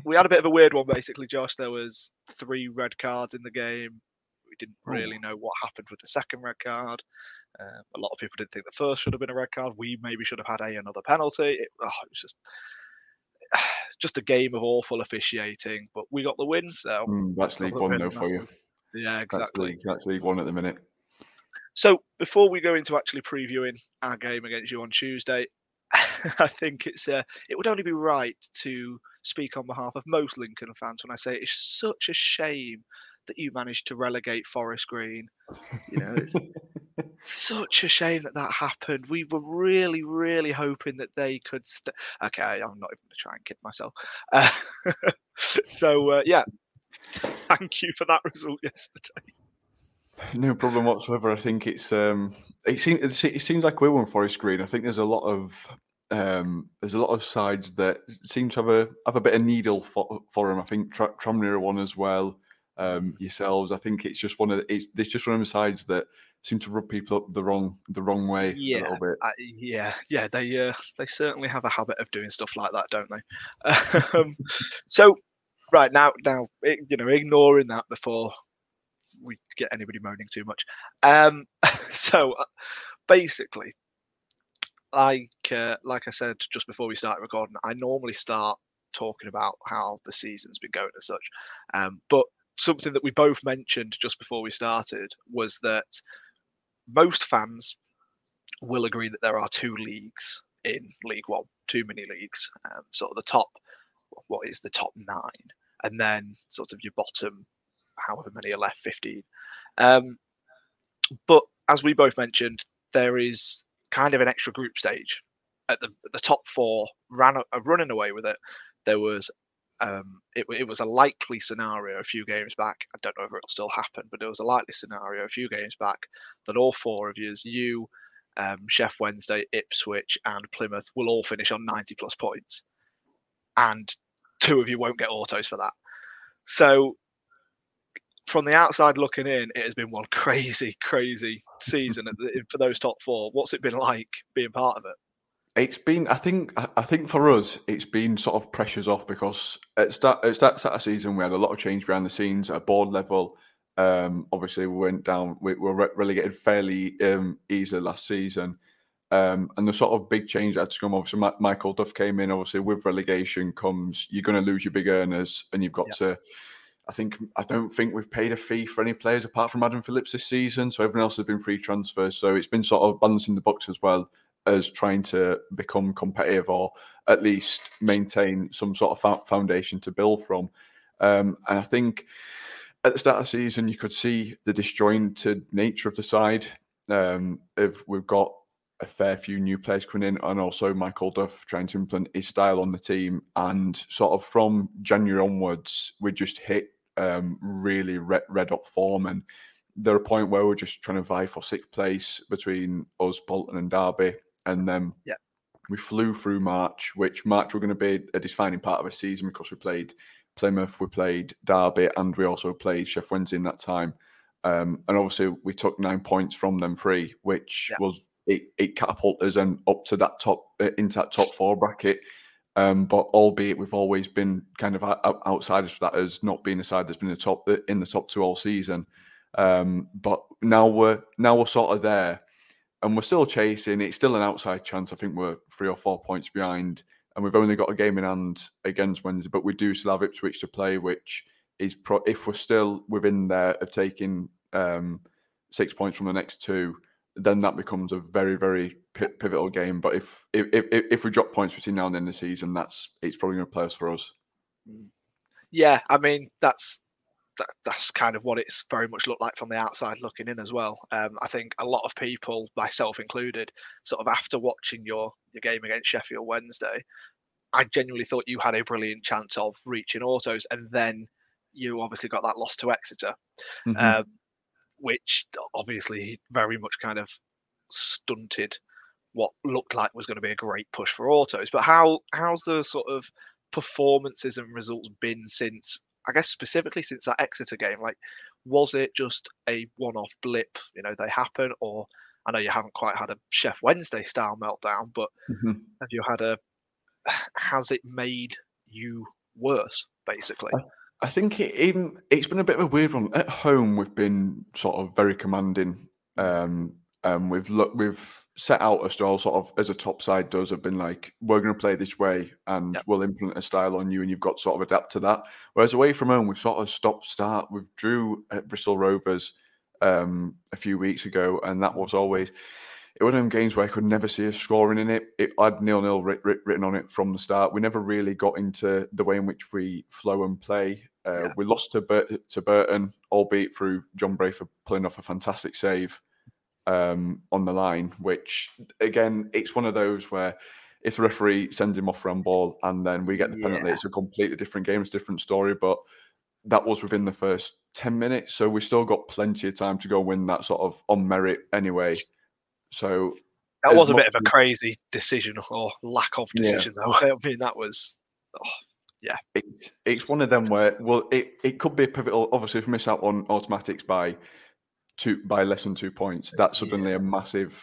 We had a bit of a weird one, basically, Josh. There was 3 red cards in the game. We didn't really know what happened with the second red card. A lot of people didn't think the first should have been a red card. We maybe should have had another penalty. It was just a game of awful officiating, but we got the win. So that's League One, though, for you. Yeah, exactly. That's League One at the minute. So before we go into actually previewing our game against you on Tuesday, I think it would only be right to speak on behalf of most Lincoln fans when I say it's such a shame that you managed to relegate Forest Green. You know, such a shame that happened. We were really, really hoping that they could. Okay, I'm not even going to try and kid myself. Yeah, thank you for that result yesterday. No problem whatsoever. I think it's it seems like we're one Forest Green. I think there's a lot of sides that seem to have a bit of needle for him. I think Tranmere are one as well. Yourselves. I think it's just one of them sides that seem to rub people up the wrong way a little bit. They certainly have a habit of doing stuff like that, don't they? So right now, you know, ignoring that before we get anybody moaning too much. So basically, like I said just before we started recording, I normally start talking about how the season's been going and such. But something that we both mentioned just before we started was that most fans will agree that there are 2 leagues in League One, too many leagues. Sort of the top, what is the top 9? And then sort of your bottom, however many are left, 15. But as we both mentioned, there is kind of an extra group stage. At the top 4 running away with it. There was it was a likely scenario a few games back. I don't know if it'll still happen, but there was a likely scenario a few games back that all 4 of you, Sheffield Wednesday, Ipswich and Plymouth, will all finish on 90 plus points. And 2 of you won't get autos for that. So from the outside looking in, it has been one crazy, crazy season for those top 4. What's it been like being part of it? It's been, I think for us, it's been sort of pressures off because at start of season we had a lot of change behind the scenes at a board level. Obviously, we went down. We were relegated fairly easily last season, and the sort of big change that had to come. Obviously, Michael Duff came in. Obviously, with relegation comes you're going to lose your big earners, and you've got to. I don't think we've paid a fee for any players apart from Adam Phillips this season. So everyone else has been free transfers. So it's been sort of balancing the books as well as trying to become competitive or at least maintain some sort of foundation to build from. And I think at the start of the season, you could see the disjointed nature of the side. If we've got a fair few new players coming in, and also Michael Duff trying to implement his style on the team. And sort of from January onwards, we just hit really red-hot form. And there are a point where we're just trying to vie for sixth place between us, Bolton and Derby. And then we flew through March, which March were going to be a defining part of the season because we played Plymouth, we played Derby, and we also played Sheffield Wednesday in that time. And obviously we took 9 points from them three, which was... It catapulted us and up to that top four bracket. But albeit we've always been kind of outsiders for that, as not being a side that's been in the top two all season. But now we're sort of there, and we're still chasing. It's still an outside chance. I think we're 3 or 4 points behind, and we've only got a game in hand against Wednesday. But we do still have Ipswich to play, which is if we're still within there of taking 6 points from the next two, then that becomes a very, very pivotal game. But if we drop points between now and the end of the season, it's probably going to play us for us. Yeah, I mean, that's kind of what it's very much looked like from the outside looking in as well. I think a lot of people, myself included, sort of after watching your game against Sheffield Wednesday, I genuinely thought you had a brilliant chance of reaching autos, and then you obviously got that loss to Exeter. Mm-hmm. Which obviously very much kind of stunted what looked like was going to be a great push for autos. But how's the sort of performances and results been since, I guess specifically since that Exeter game? Like, was it just a one-off blip, you know, they happen? Or I know you haven't quite had a Chef Wednesday style meltdown, but have you had has it made you worse, basically? I think it's been a bit of a weird one. At home, we've been sort of very commanding. We've set out a style, sort of as a top side does. Have been like, we're going to play this way, and we'll implement a style on you, and you've got to sort of adapt to that. Whereas away from home, we've sort of stopped start. We've drew at Bristol Rovers a few weeks ago, and that was always one of them games where I could never see us scoring in it. I had 0-0 written on it from the start. We never really got into the way in which we flow and play. We lost to Burton, albeit through John Brayford pulling off a fantastic save on the line, which, again, it's one of those where if the referee sends him off for handball and then we get the penalty, it's a completely different game, it's a different story. But that was within the first 10 minutes. So we still got plenty of time to go win that sort of on merit anyway. So that was a bit of a crazy decision, or lack of decision. I mean, that was, it's one of them where, well, it could be pivotal. Obviously, if we miss out on automatics by less than 2 points, that's suddenly a massive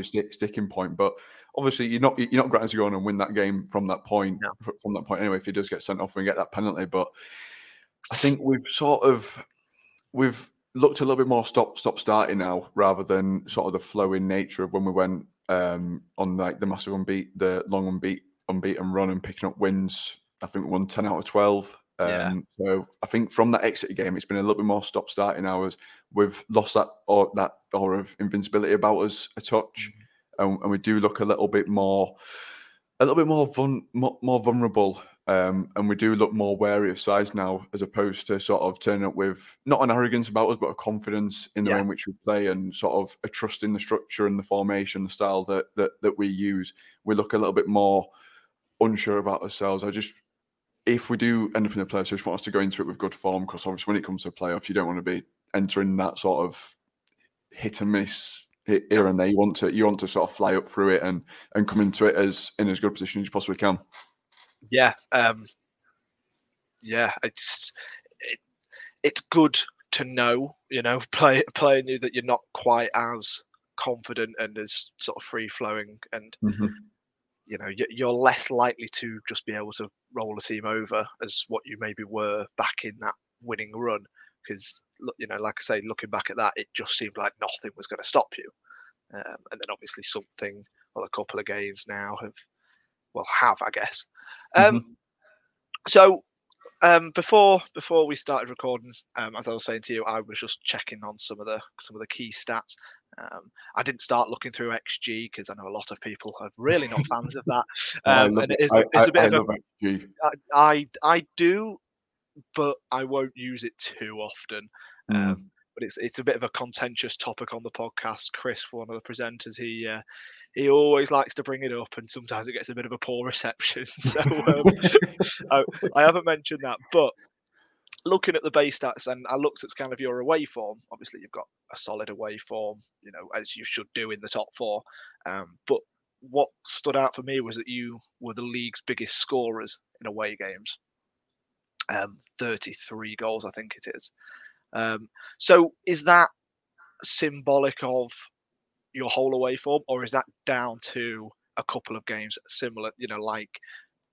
sticking point. But obviously, you're not granted to go on and win that game from that point. No. From that point, anyway, if he does get sent off and get that penalty, but I think we've sort of looked a little bit more stop starting now, rather than sort of the flowing nature of when we went on like the massive unbeaten run and picking up wins. I think we won 10 out of 12. So I think from that Exeter game, it's been a little bit more stop starting hours. We've lost that aura of invincibility about us a touch, and we do look a little bit more vulnerable. And we do look more wary of size now, as opposed to sort of turning up with not an arrogance about us, but a confidence in the way in which we play, and sort of a trust in the structure and the formation, the style that we use. We look a little bit more unsure about ourselves. If we do end up in the playoffs, I just want us to go into it with good form, because obviously when it comes to playoffs, you don't want to be entering that sort of hit and miss here and there. You want to sort of fly up through it and come into it in as good a position as you possibly can. It's good to know, you know, playing you, that you're not quite as confident and as sort of free flowing, and you know, you're less likely to just be able to roll a team over as what you maybe were back in that winning run, because, you know, like I say, looking back at that, it just seemed like nothing was going to stop you, and then obviously something, well, a couple of games now have I guess. So Before we started recording, as I was saying to you, I was just checking on some of the key stats. I didn't start looking through XG because I know a lot of people are really not fans of that. I do, but I won't use it too often. But it's a bit of a contentious topic on the podcast. Chris, one of the presenters, he always likes to bring it up, and sometimes it gets a bit of a poor reception. So I haven't mentioned that, but looking at the base stats, and I looked at kind of your away form. Obviously, you've got a solid away form, you know, as you should do in the top four. But what stood out for me was that you were the league's biggest scorers in away games. 33 goals, I think it is. So is that symbolic of your whole away form, or is that down to a couple of games similar, you know, like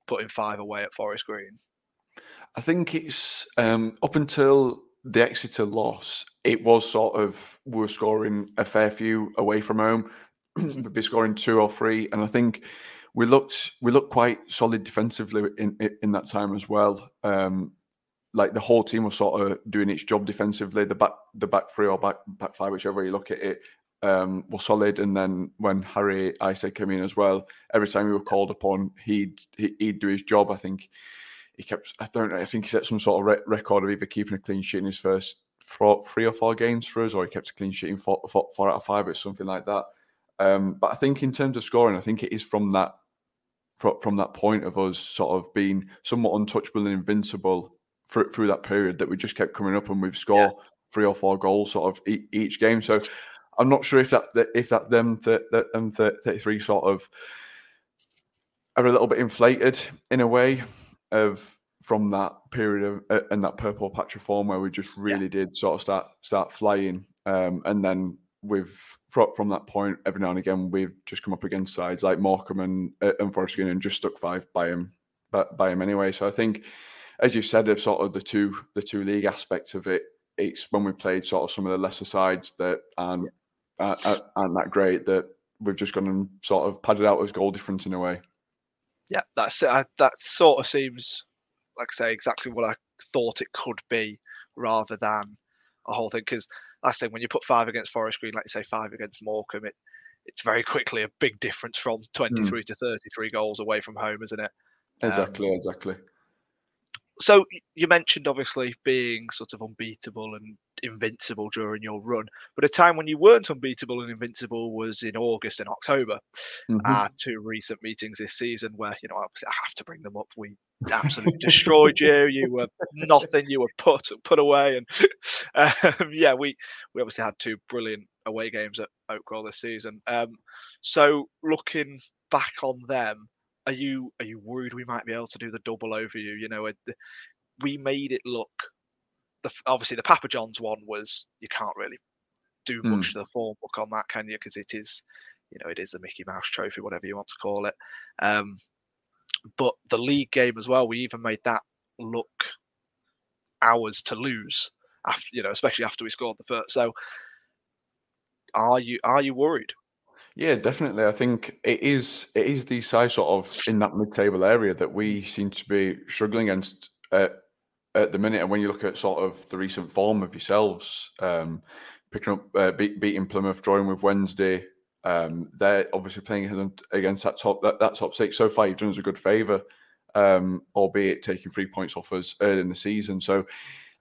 putting 5 away at Forest Green? I think it's up until the Exeter loss, it was sort of we were scoring a fair few away from home. They'd be scoring 2 or 3, and I think we looked quite solid defensively in that time as well. Like the whole team was sort of doing its job defensively. The back three or back five, whichever you look at it, was solid. And then when Harry Isaac came in as well, every time we were called upon, he'd do his job. I think he kept. I don't know. I think he set some sort of record of either keeping a clean sheet in his first 3 or 4 games for us, or he kept a clean sheet in 4 out of 5, or something like that. But I think in terms of scoring, I think it is from that point of us sort of being somewhat untouchable and invincible through that period, that we just kept coming up and we've scored 3 or 4 goals sort of each game. So I'm not sure if that them 33 sort of are a little bit inflated in a way of from that period of, and that purple patch of form where we just really did sort of start flying, and then we've from that point every now and again we've just come up against sides like Morecambe and Forest Green and just stuck 5 by him anyway. So I think, as you said, of sort of the two league aspects of it, it's when we played sort of some of the lesser sides that aren't that great, that we've just gone and sort of padded out as goal difference in a way. Yeah, that's that sort of seems, like I say, exactly what I thought it could be, rather than a whole thing. Because I say when you put 5 against Forest Green, like you say 5 against Morecambe, it's very quickly a big difference from 23 to 33 goals away from home, isn't it? Exactly. So you mentioned obviously being sort of unbeatable and invincible during your run, but a time when you weren't unbeatable and invincible was in August and October. Two recent meetings this season where, you know, obviously I have to bring them up. We absolutely destroyed you. You were nothing. You were put away, and we obviously had 2 brilliant away games at Oakwell this season. So looking back on them, Are you worried we might be able to do the double over you? You know, we made it look. Obviously, the Papa John's one was, you can't really do much to the form book on that, can you? Because it is, you know, it is the Mickey Mouse Trophy, whatever you want to call it. But the league game as well, we even made that look ours to lose. After, you know, especially after we scored the first. So, are you worried? Yeah, definitely. I think it is these sides sort of in that mid-table area that we seem to be struggling against at the minute. And when you look at sort of the recent form of yourselves, picking up beating Plymouth, drawing with Wednesday, they're obviously playing against that top 6. So far, you've done us a good favour, albeit taking 3 points off us early in the season. So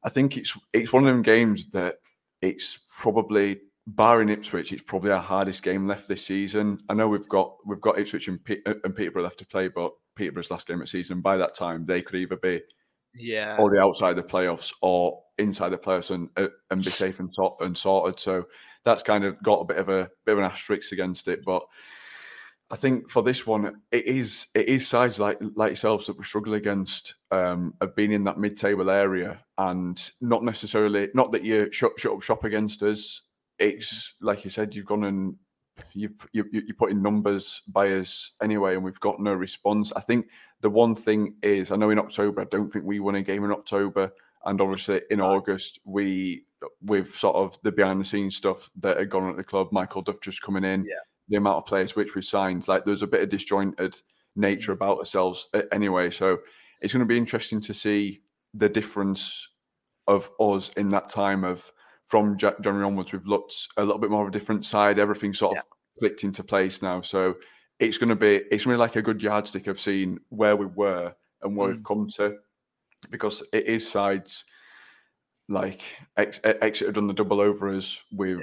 I think it's one of them games that it's probably, barring Ipswich, it's probably our hardest game left this season. I know we've got Ipswich and Peterborough left to play, but Peterborough's last game of the season, by that time they could either be already outside the playoffs or inside the playoffs and be safe and sorted. So that's kind of got a bit of an asterisk against it. But I think for this one, it is sides like yourselves that we struggle against, of being in that mid-table area, and not necessarily, not that you shut up shop against us. It's like you said, you've gone and you put in numbers by us anyway, and we've got no response. I think the one thing is, I know in October, I don't think we won a game in October, and obviously in August, with sort of the behind the scenes stuff that had gone on at the club, Michael Duff just coming in, the amount of players which we signed, like there's a bit of disjointed nature about ourselves anyway. So it's going to be interesting to see the difference of us in that time of from January onwards, we've looked a little bit more of a different side. Everything sort of clicked into place now. So it's going to be like a good yardstick of seeing where we were and where we've come to, because it is sides like Exeter done the double over us with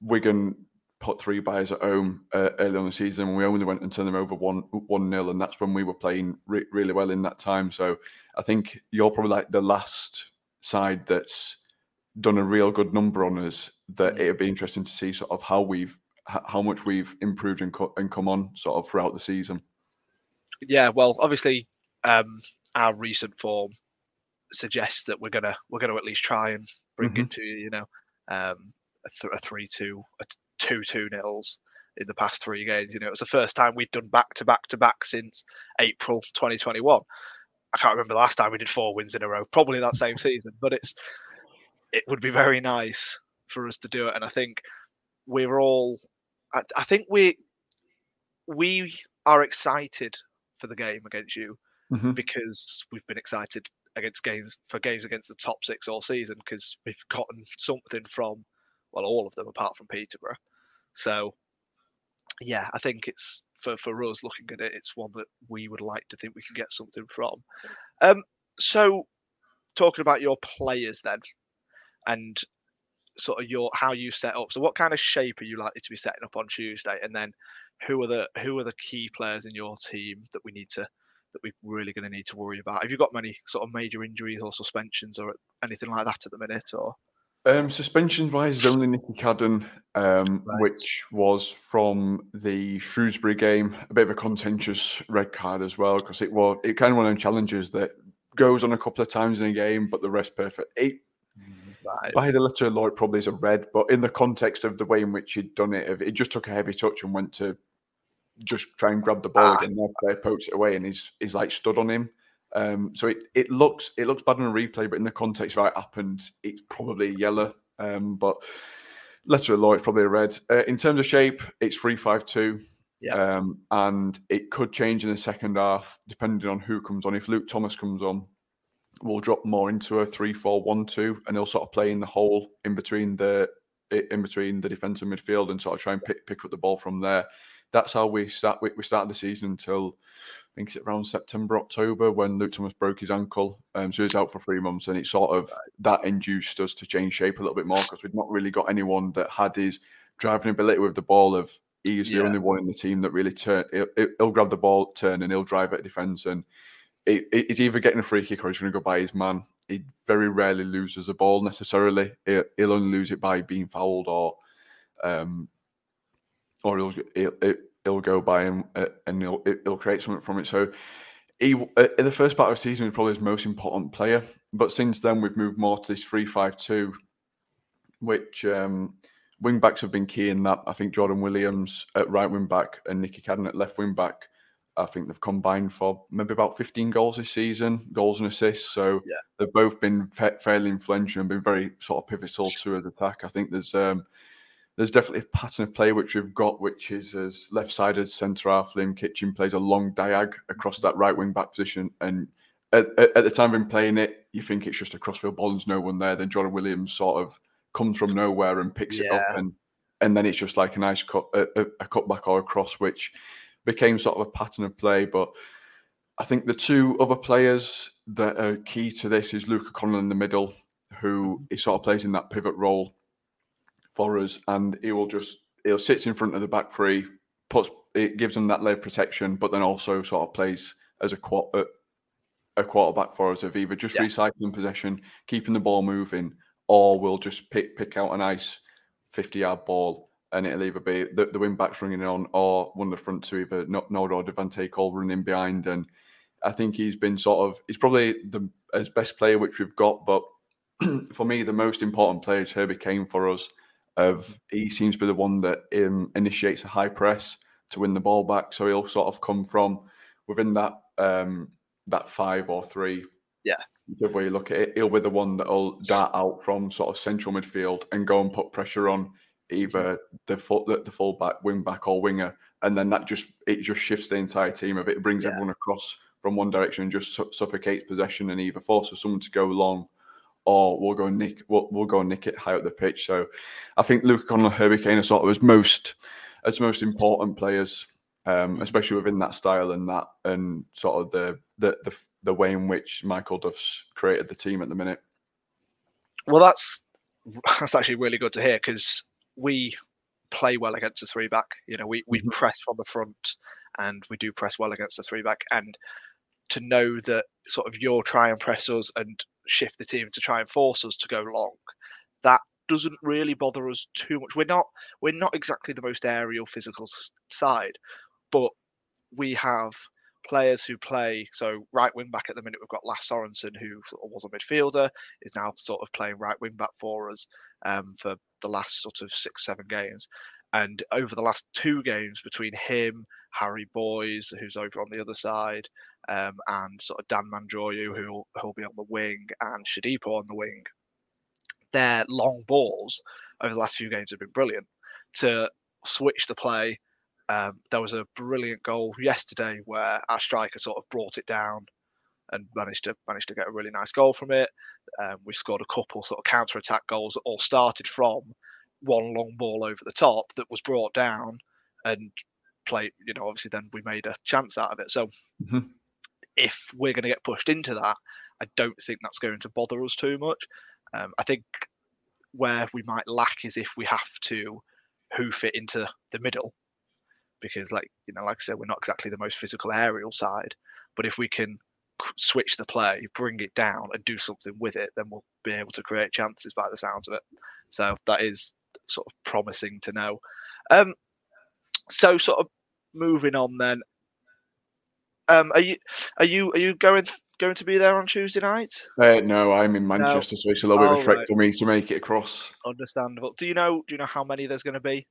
Wigan put three byers at home early on the season, and we only went and turned them over 1-0, and that's when we were playing really well in that time. So I think you're probably like the last side that's done a real good number on us, that it'd be interesting to see sort of how much we've improved and come on sort of throughout the season. Yeah, well, obviously our recent form suggests that we're gonna at least try and bring it to a 3-2, a 2-2 nils in the past three games. You know, it's the first time we've done back-to-back-to-back since April 2021. I can't remember the last time we did 4 wins in a row, probably that same season, but it would be very nice for us to do it. And I think we are excited for the game against you because we've been excited for games against the top 6 all season, because we've gotten something from, well, all of them apart from Peterborough. So, yeah, I think it's for us looking at it, it's one that we would like to think we can get something from. So, talking about your players then, and sort of how you set up. So, what kind of shape are you likely to be setting up on Tuesday? And then, who are the key players in your team that we're really going to need to worry about? Have you got many sort of major injuries or suspensions or anything like that at the minute, or? Suspensions wise, it's only Nicky Cadden, which was from the Shrewsbury game, a bit of a contentious red card as well, because it kind of one of those challenges that goes on a couple of times in a game, but the rest perfect. By the letter of law, it probably is a red, but in the context of the way in which he'd done it, it just took a heavy touch and went to just try and grab the ball again. The player pokes it away and he's like stood on him. So it looks bad on a replay, but in the context of how it happened, it's probably yellow. But letter of law, it's probably a red. In terms of shape, it's 3-5-2, and it could change in the second half depending on who comes on. If Luke Thomas comes on, we'll drop more into a 3-4-1-2, and he'll sort of play in the hole in between the defence and midfield, and sort of try and pick up the ball from there. That's how we start. We started the season until, I think it's around September, October, when Luke Thomas broke his ankle. So he was out for 3 months, and it sort of that induced us to change shape a little bit more, because we'd not really got anyone that had his driving ability with the ball. Of he's the only one in the team that really turn. He'll grab the ball, turn, and he'll drive at defence. And it's either getting a free kick or he's going to go by his man. He very rarely loses the ball necessarily. He'll only lose it by being fouled or he'll go by him and he'll create something from it. So in the first part of the season, he was probably his most important player. But since then, we've moved more to this 3-5-2, which wing-backs have been key in that. I think Jordan Williams at right wing-back and Nicky Cadden at left wing-back, I think they've combined for maybe about 15 goals this season, goals and assists. So they've both been fairly influential and been very sort of pivotal to his attack. I think there's definitely a pattern of play which we've got, which is as left-sided centre-half Liam Kitchen plays a long diag across that right wing-back position. And at the time of him playing it, you think it's just a crossfield ball and there's no one there. Then Jordan Williams sort of comes from nowhere and picks it up. And then it's just like a nice cut, a cutback or a cross, which became sort of a pattern of play. But I think the two other players that are key to this is Luke O'Connor in the middle, who he sort of plays in that pivot role for us, and he'll sit in front of the back three, gives them that layer of protection, but then also sort of plays as a quarterback for us, of either just recycling possession, keeping the ball moving, or we'll just pick out a nice 50-yard ball, and it'll either be the wing backs running on, or one of the front two, either Nord or Devante Cole running behind. And I think he's been he's probably his best player which we've got, but for me the most important player is Herbie Kane for us. He seems to be the one that initiates a high press to win the ball back, so he'll sort of come from within that 5 or 3. Yeah, whichever way you look at it, he'll be the one that'll dart out from sort of central midfield and go and put pressure on either the full back, wing back, or winger, and then that just shifts the entire team a bit. It brings everyone across from one direction and just suffocates possession and either forces someone to go long, or we'll go nick it high up the pitch. So I think Luke O'Connor and Hurricane are sort of as most important players, especially within that style and that, and sort of the way in which Michael Duff's created the team at the minute. Well, that's actually really good to hear, because we play well against the three back. You know, we mm-hmm. press from the front, and we do press well against the three back. And to know that sort of you'll try and press us and shift the team to try and force us to go long, that doesn't really bother us too much. We're not exactly the most aerial physical side, but we have players who play, so right wing back at the minute we've got Lass Sorensen, who was a midfielder, is now sort of playing right wing back for us for the last sort of 6-7 games. And over the last two games, between him, Harry Boys, who's over on the other side, and sort of Dan Mandrew, who'll be on the wing, and Shadipo on the wing, their long balls over the last few games have been brilliant to switch the play. There was a brilliant goal yesterday where our striker sort of brought it down and managed to get a really nice goal from it. We scored a couple sort of counter-attack goals that all started from one long ball over the top that was brought down and played. You know, obviously then we made a chance out of it. So mm-hmm. if we're going to get pushed into that, I don't think that's going to bother us too much. I think where we might lack is if we have to hoof it into the middle. Because, like I said, we're not exactly the most physical aerial side. But if we can switch the play, bring it down, and do something with it, then we'll be able to create chances by the sounds of it. So that is sort of promising to know. So sort of moving on then. Are you going to be there on Tuesday night? No, I'm in Manchester, so it's a little bit of a trek for me to make it across. Understandable. Do you know how many there's going to be?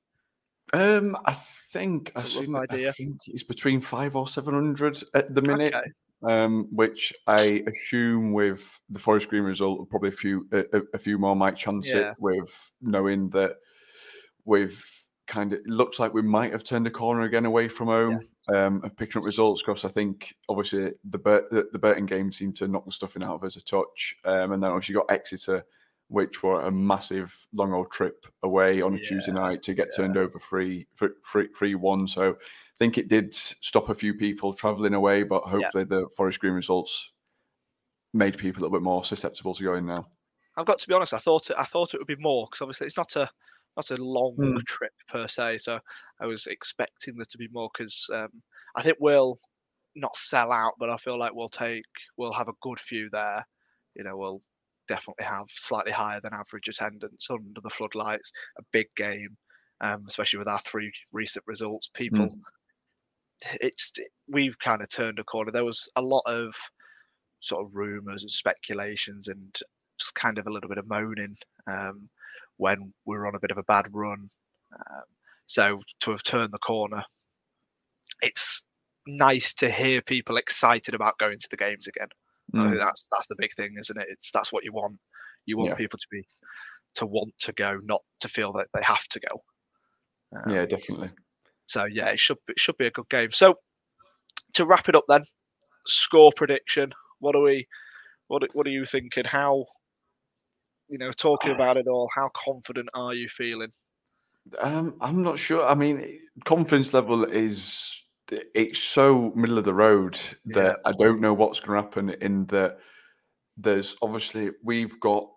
I think it's between 500 or 700 at the minute. Okay. Which I assume with the Forest Green result, probably a few more might chance it. With knowing that we've kind of looks like we might have turned a corner again away from home of picking up results, because I think obviously the Burton game seemed to knock the stuffing out of us a touch, and then obviously got Exeter, which were a massive long old trip away on a Tuesday night to get turned over 3-1. So I think it did stop a few people travelling away, but hopefully the Forest Green results made people a little bit more susceptible to going now. I've got to be honest, I thought it would be more, because obviously it's not a long trip per se. So I was expecting there to be more, because I think we'll not sell out, but I feel like we'll have a good few there. You know, we'll definitely have slightly higher than average attendance under the floodlights, a big game, especially with our three recent results. People, we've kind of turned a corner. There was a lot of sort of rumours and speculations and just kind of a little bit of moaning when we were on a bit of a bad run. So to have turned the corner, it's nice to hear people excited about going to the games again. I think that's the big thing, isn't it? That's what you want. You want people to want to go, not to feel that they have to go. Yeah, definitely. So yeah, it should be a good game. So to wrap it up then, score prediction. What are you thinking? How, you know, talking about it all, how confident are you feeling? I'm not sure. I mean, confidence level is. It's so middle of the road that I don't know what's going to happen, in that there's obviously we've got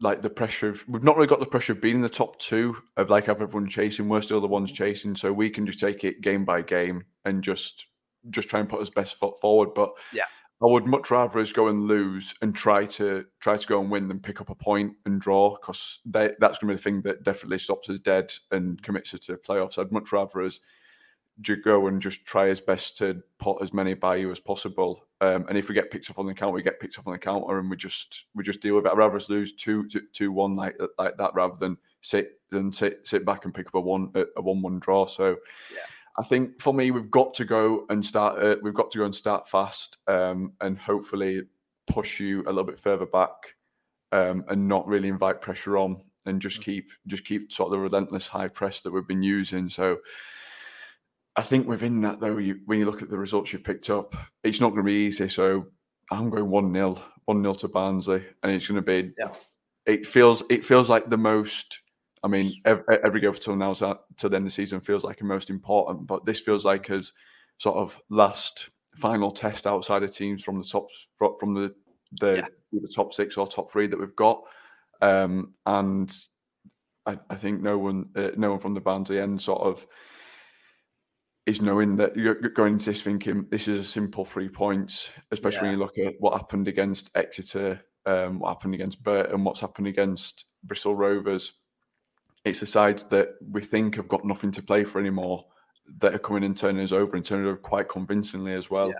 like the pressure of, we've not really got the pressure of being in the top two of like have everyone chasing, we're still the ones chasing, so we can just take it game by game and just try and put his best foot forward. But I would much rather us go and lose and try to go and win than pick up a point and draw, because that's going to be the thing that definitely stops us dead and commits us to the playoffs. I'd much rather us go and just try his best to put as many by you as possible, and if we get picked off on the counter, we get picked off on the counter, and we just deal with it. I'd rather us lose 2-1 like that, rather than sit back and pick up a 1-1 draw. So I think for me, we've got to go and start fast, and hopefully push you a little bit further back, and not really invite pressure on, and just keep sort of the relentless high press that we've been using. So I think within that, though, when you look at the results you've picked up, it's not going to be easy. So I'm going 1-0 to Barnsley, and it's going to be. Yeah. It feels like the most. I mean, every go till now to the end of the season feels like the most important, but this feels like his sort of last final test outside of teams from the top the top six or top three that we've got, and I think no one from the Barnsley end sort of. Is knowing that you're going into this thinking this is a simple 3 points, especially when you look at what happened against Exeter, what happened against Burton, what's happened against Bristol Rovers. It's the sides that we think have got nothing to play for anymore that are coming and turning us over, and turning over quite convincingly as well. Yeah.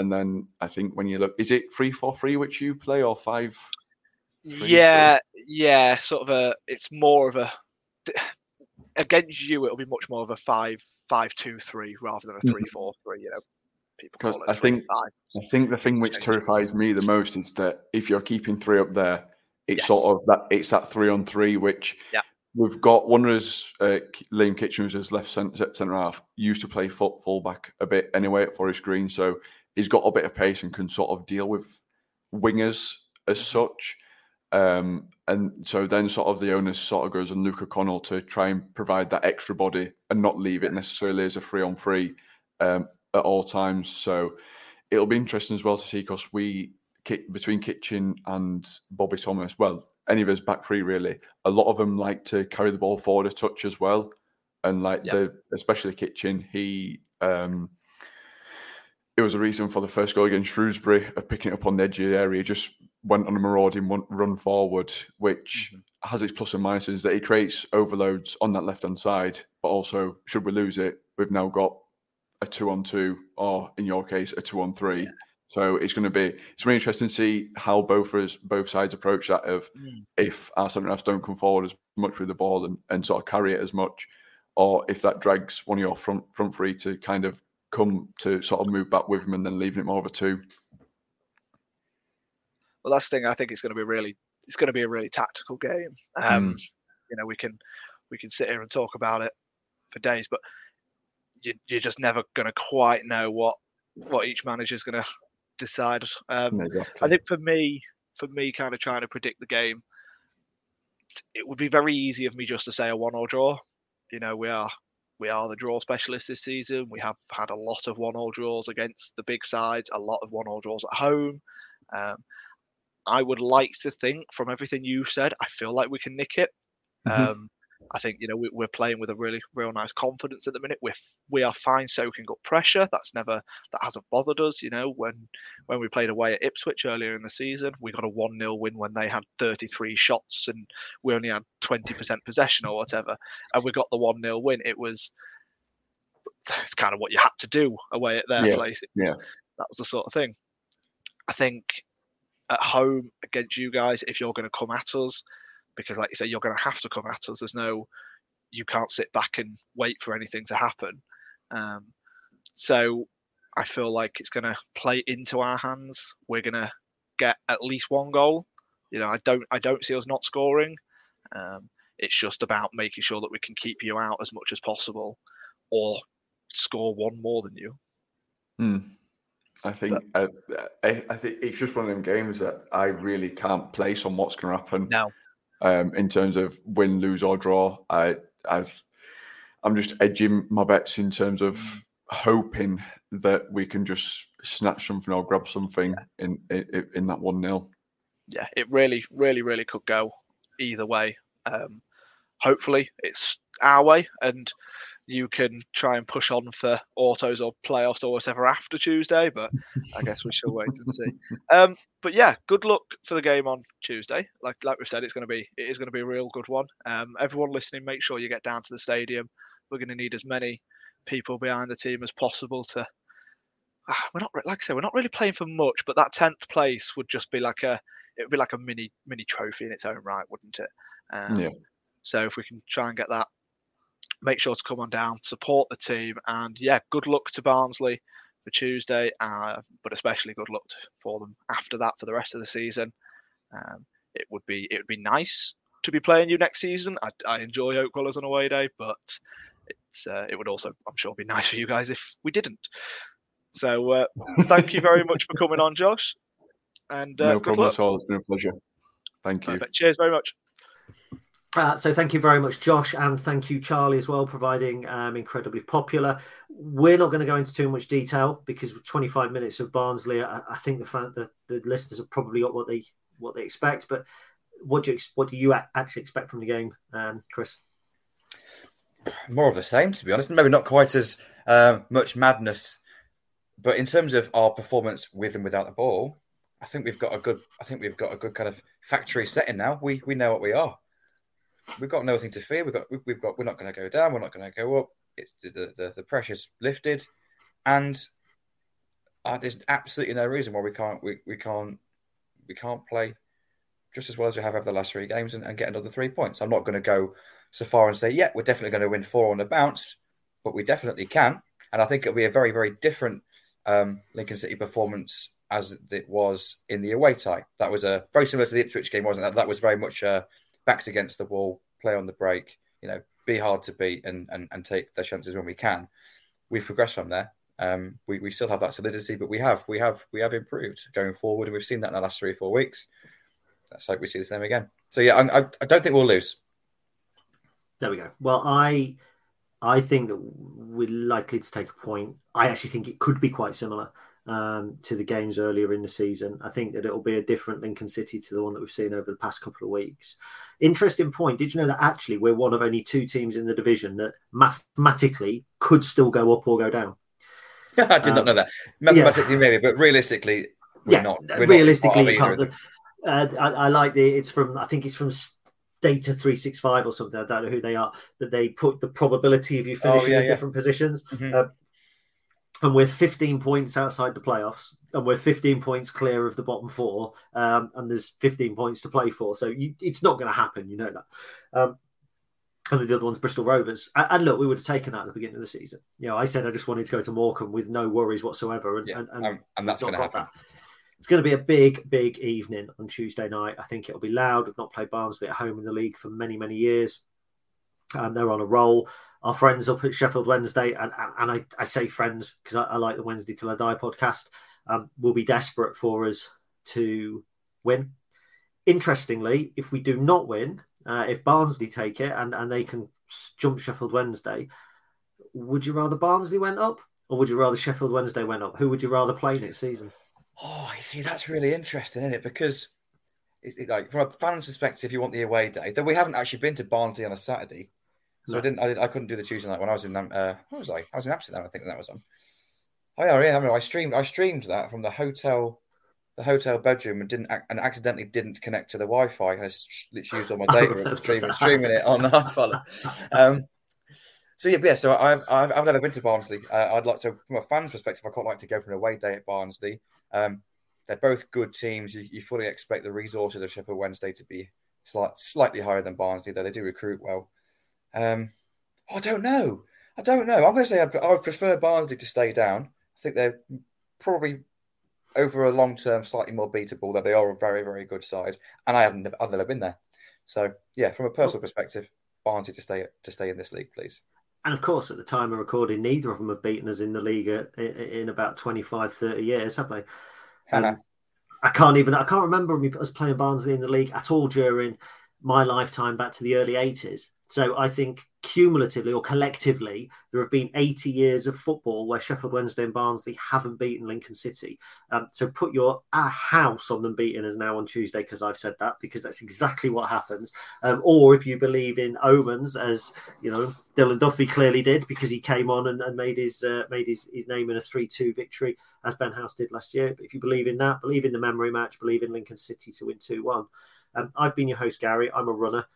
And then I think when you look, is it 3-4-3 which you play, or 5-3? Yeah, sort of a. It's more of a. Against you, it'll be much more of a 5-5-2-3 rather than a 3-4-3. You know, people call it. I think the thing which terrifies me the most is that if you're keeping three up there, it's sort of that. It's that 3-on-3 which we've got. One of us, Liam Kitchen, who's his left centre half, used to play fullback a bit anyway at Forest Green, so he's got a bit of pace and can sort of deal with wingers as such. And so then sort of the onus sort of goes on Luke O'Connell to try and provide that extra body and not leave it necessarily as a 3-on-3 at all times. So it'll be interesting as well to see, because between Kitchen and Bobby Thomas, well, any of his back three really, a lot of them like to carry the ball forward a touch as well. And especially Kitchen, he... it was a reason for the first goal against Shrewsbury of picking it up on the edge of the area, just went on a marauding run forward, which has its plus and minuses, that he creates overloads on that left-hand side, but also, should we lose it, we've now got a 2-on-2, or in your case, a 2-on-3. Yeah. So it's really interesting to see how both sides approach that, of if our centre-halves don't come forward as much with the ball and sort of carry it as much, or if that drags one of your front three to kind of come to sort of move back with him and then leaving it more of a two. Well, that's the thing. I think it's going to be a really tactical game. You know, we can sit here and talk about it for days, but you're just never going to quite know what each manager is going to decide. Exactly. I think for me, kind of trying to predict the game, it would be very easy of me just to say a 1-1 draw. You know, we are the draw specialists this season. We have had a lot of 1-1 draws against the big sides, a lot of 1-1 draws at home. I would like to think, from everything you've said, I feel like we can nick it. I think, you know, we're playing with a really real nice confidence at the minute. We are fine soaking up pressure. That hasn't bothered us. You know, when we played away at Ipswich earlier in the season, we got a 1-0 win when they had 33 shots and we only had 20% possession or whatever, and we got the 1-0 win. It's kind of what you had to do away at their place. That was the sort of thing. I think at home against you guys, if you're going to come at us, because like you say, you're going to have to come at us. You can't sit back and wait for anything to happen. So I feel like it's going to play into our hands. We're going to get at least one goal. You know, I don't see us not scoring. It's just about making sure that we can keep you out as much as possible, or score one more than you. I think it's just one of them games that I really can't place on what's going to happen. No. In terms of win, lose or draw, I'm just edging my bets in terms of hoping that we can just snatch something or grab something in that 1-0. Yeah, it really, really, really could go either way. Hopefully it's our way, and you can try and push on for autos or playoffs or whatever after Tuesday, but I guess we shall wait and see. But yeah, good luck for the game on Tuesday. Like we said, it is going to be a real good one. Everyone listening, make sure you get down to the stadium. We're going to need as many people behind the team as possible to. We're not really playing for much, but that 10th place would just be like a mini trophy in its own right, wouldn't it? So if we can try and get that, make sure to come on down, support the team, and good luck to Barnsley for Tuesday, but especially good luck for them after that for the rest of the season. It would be nice to be playing you next season. I enjoy Oakwell as an away day, but it would also, I'm sure, be nice for you guys if we didn't. So thank you very much for coming on, Josh. And no problem at all. It's been a pleasure. Thank you. Perfect. Cheers very much. So thank you very much, Josh, and thank you, Charlie, as well, providing incredibly popular. We're not going to go into too much detail because 25 minutes of Barnsley, I think the listeners have probably got what they expect. But what do you actually expect from the game, Chris? More of the same, to be honest. Maybe not quite as much madness, but in terms of our performance with and without the ball, I think we've got a good kind of factory setting now. We know what we are. We've got nothing to fear. We're not going to go down. We're not going to go up. It's the pressure's lifted, and there's absolutely no reason why we can't play just as well as we have over the last three games and get another 3 points. I'm not going to go so far and say, yeah, we're definitely going to win four on the bounce, but we definitely can. And I think it'll be a very, very different Lincoln City performance as it was in the away tie. That was a very similar to the Ipswich game, wasn't it? That was very much a backs against the wall, play on the break, be hard to beat and take their chances when we can. We've progressed from there. We still have that solidity, but we have improved going forward, and we've seen that in the last 3 or 4 weeks. Let's hope we see the same again. So yeah, I don't think we'll lose. There we go. Well, I think that we're likely to take a point. I actually think it could be quite similar to the games earlier in the season. I think that it'll be a different Lincoln City to the one that we've seen over the past couple of weeks. Interesting point. Did you know that actually we're one of only two teams in the division that mathematically could still go up or go down? I did not know that. Mathematically, yeah. Maybe, but realistically, we're not. Realistically, you can't. I like it's from Data 365 or something. I don't know who they are, that they put the probability of you finishing in different positions. Mm-hmm. And we're 15 points outside the playoffs, and we're 15 points clear of the bottom four, and there's 15 points to play for. So it's not going to happen, you know that. And the other one's Bristol Rovers. And look, we would have taken that at the beginning of the season. I said I just wanted to go to Morecambe with no worries whatsoever. And that's going to happen. It's going to be a big, big evening on Tuesday night. I think it'll be loud. We've not played Barnsley at home in the league for many, many years. They're on a roll. Our friends up at Sheffield Wednesday, and I say friends because I like the Wednesday Till I Die podcast, will be desperate for us to win. Interestingly, if we do not win, if Barnsley take it and they can jump Sheffield Wednesday, would you rather Barnsley went up or would you rather Sheffield Wednesday went up? Who would you rather play next season? Oh, you see, that's really interesting, isn't it? Because like from a fan's perspective, you want the away day. Though we haven't actually been to Barnsley on a Saturday, so no. I couldn't do the Tuesday night when I was in. What was I? I was in Amsterdam, I think, when that was on. Oh yeah, I mean, I streamed that from the hotel bedroom, and accidentally didn't connect to the Wi-Fi. I literally used all my data and streaming it on iFollow. So I've never been to Barnsley. I'd like to, from a fan's perspective, I quite like to go for an away day at Barnsley. They're both good teams. You fully expect the resources of Sheffield Wednesday to be slightly higher than Barnsley, though they do recruit well. I don't know. I'm going to say I would prefer Barnsley to stay down. I think they're probably over a long term slightly more beatable, though they are a very, very good side. And I've never been there. So yeah, from a personal perspective, Barnsley to stay in this league, please. And of course, at the time of recording, neither of them have beaten us in the league in about 25, 30 years, have they? I can't remember us playing Barnsley in the league at all during my lifetime back to the early 80s. So I think cumulatively or collectively, there have been 80 years of football where Sheffield Wednesday and Barnsley haven't beaten Lincoln City. So put your house on them beating us now on Tuesday, because I've said that, because that's exactly what happens. Or if you believe in omens, as Dylan Duffy clearly did, because he came on and made his name in a 3-2 victory, as Ben House did last year. But if you believe in that, believe in the memory match, believe in Lincoln City to win 2-1. I've been your host, Gary. I'm a runner.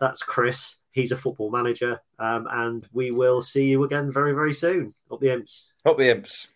That's Chris. He's a football manager. And we will see you again very, very soon. Up the Imps. Up the Imps.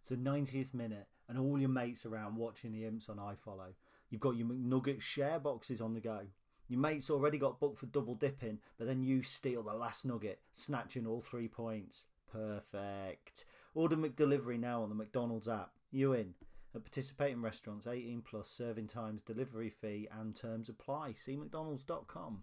It's the 90th minute. And all your mates around watching the Imps on iFollow. You've got your McNugget share boxes on the go. Your mate's already got booked for double dipping, but then you steal the last nugget, snatching all 3 points. Perfect. Order McDelivery now on the McDonald's app. You in. At participating restaurants, 18 plus, serving times, delivery fee and terms apply. See mcdonalds.com.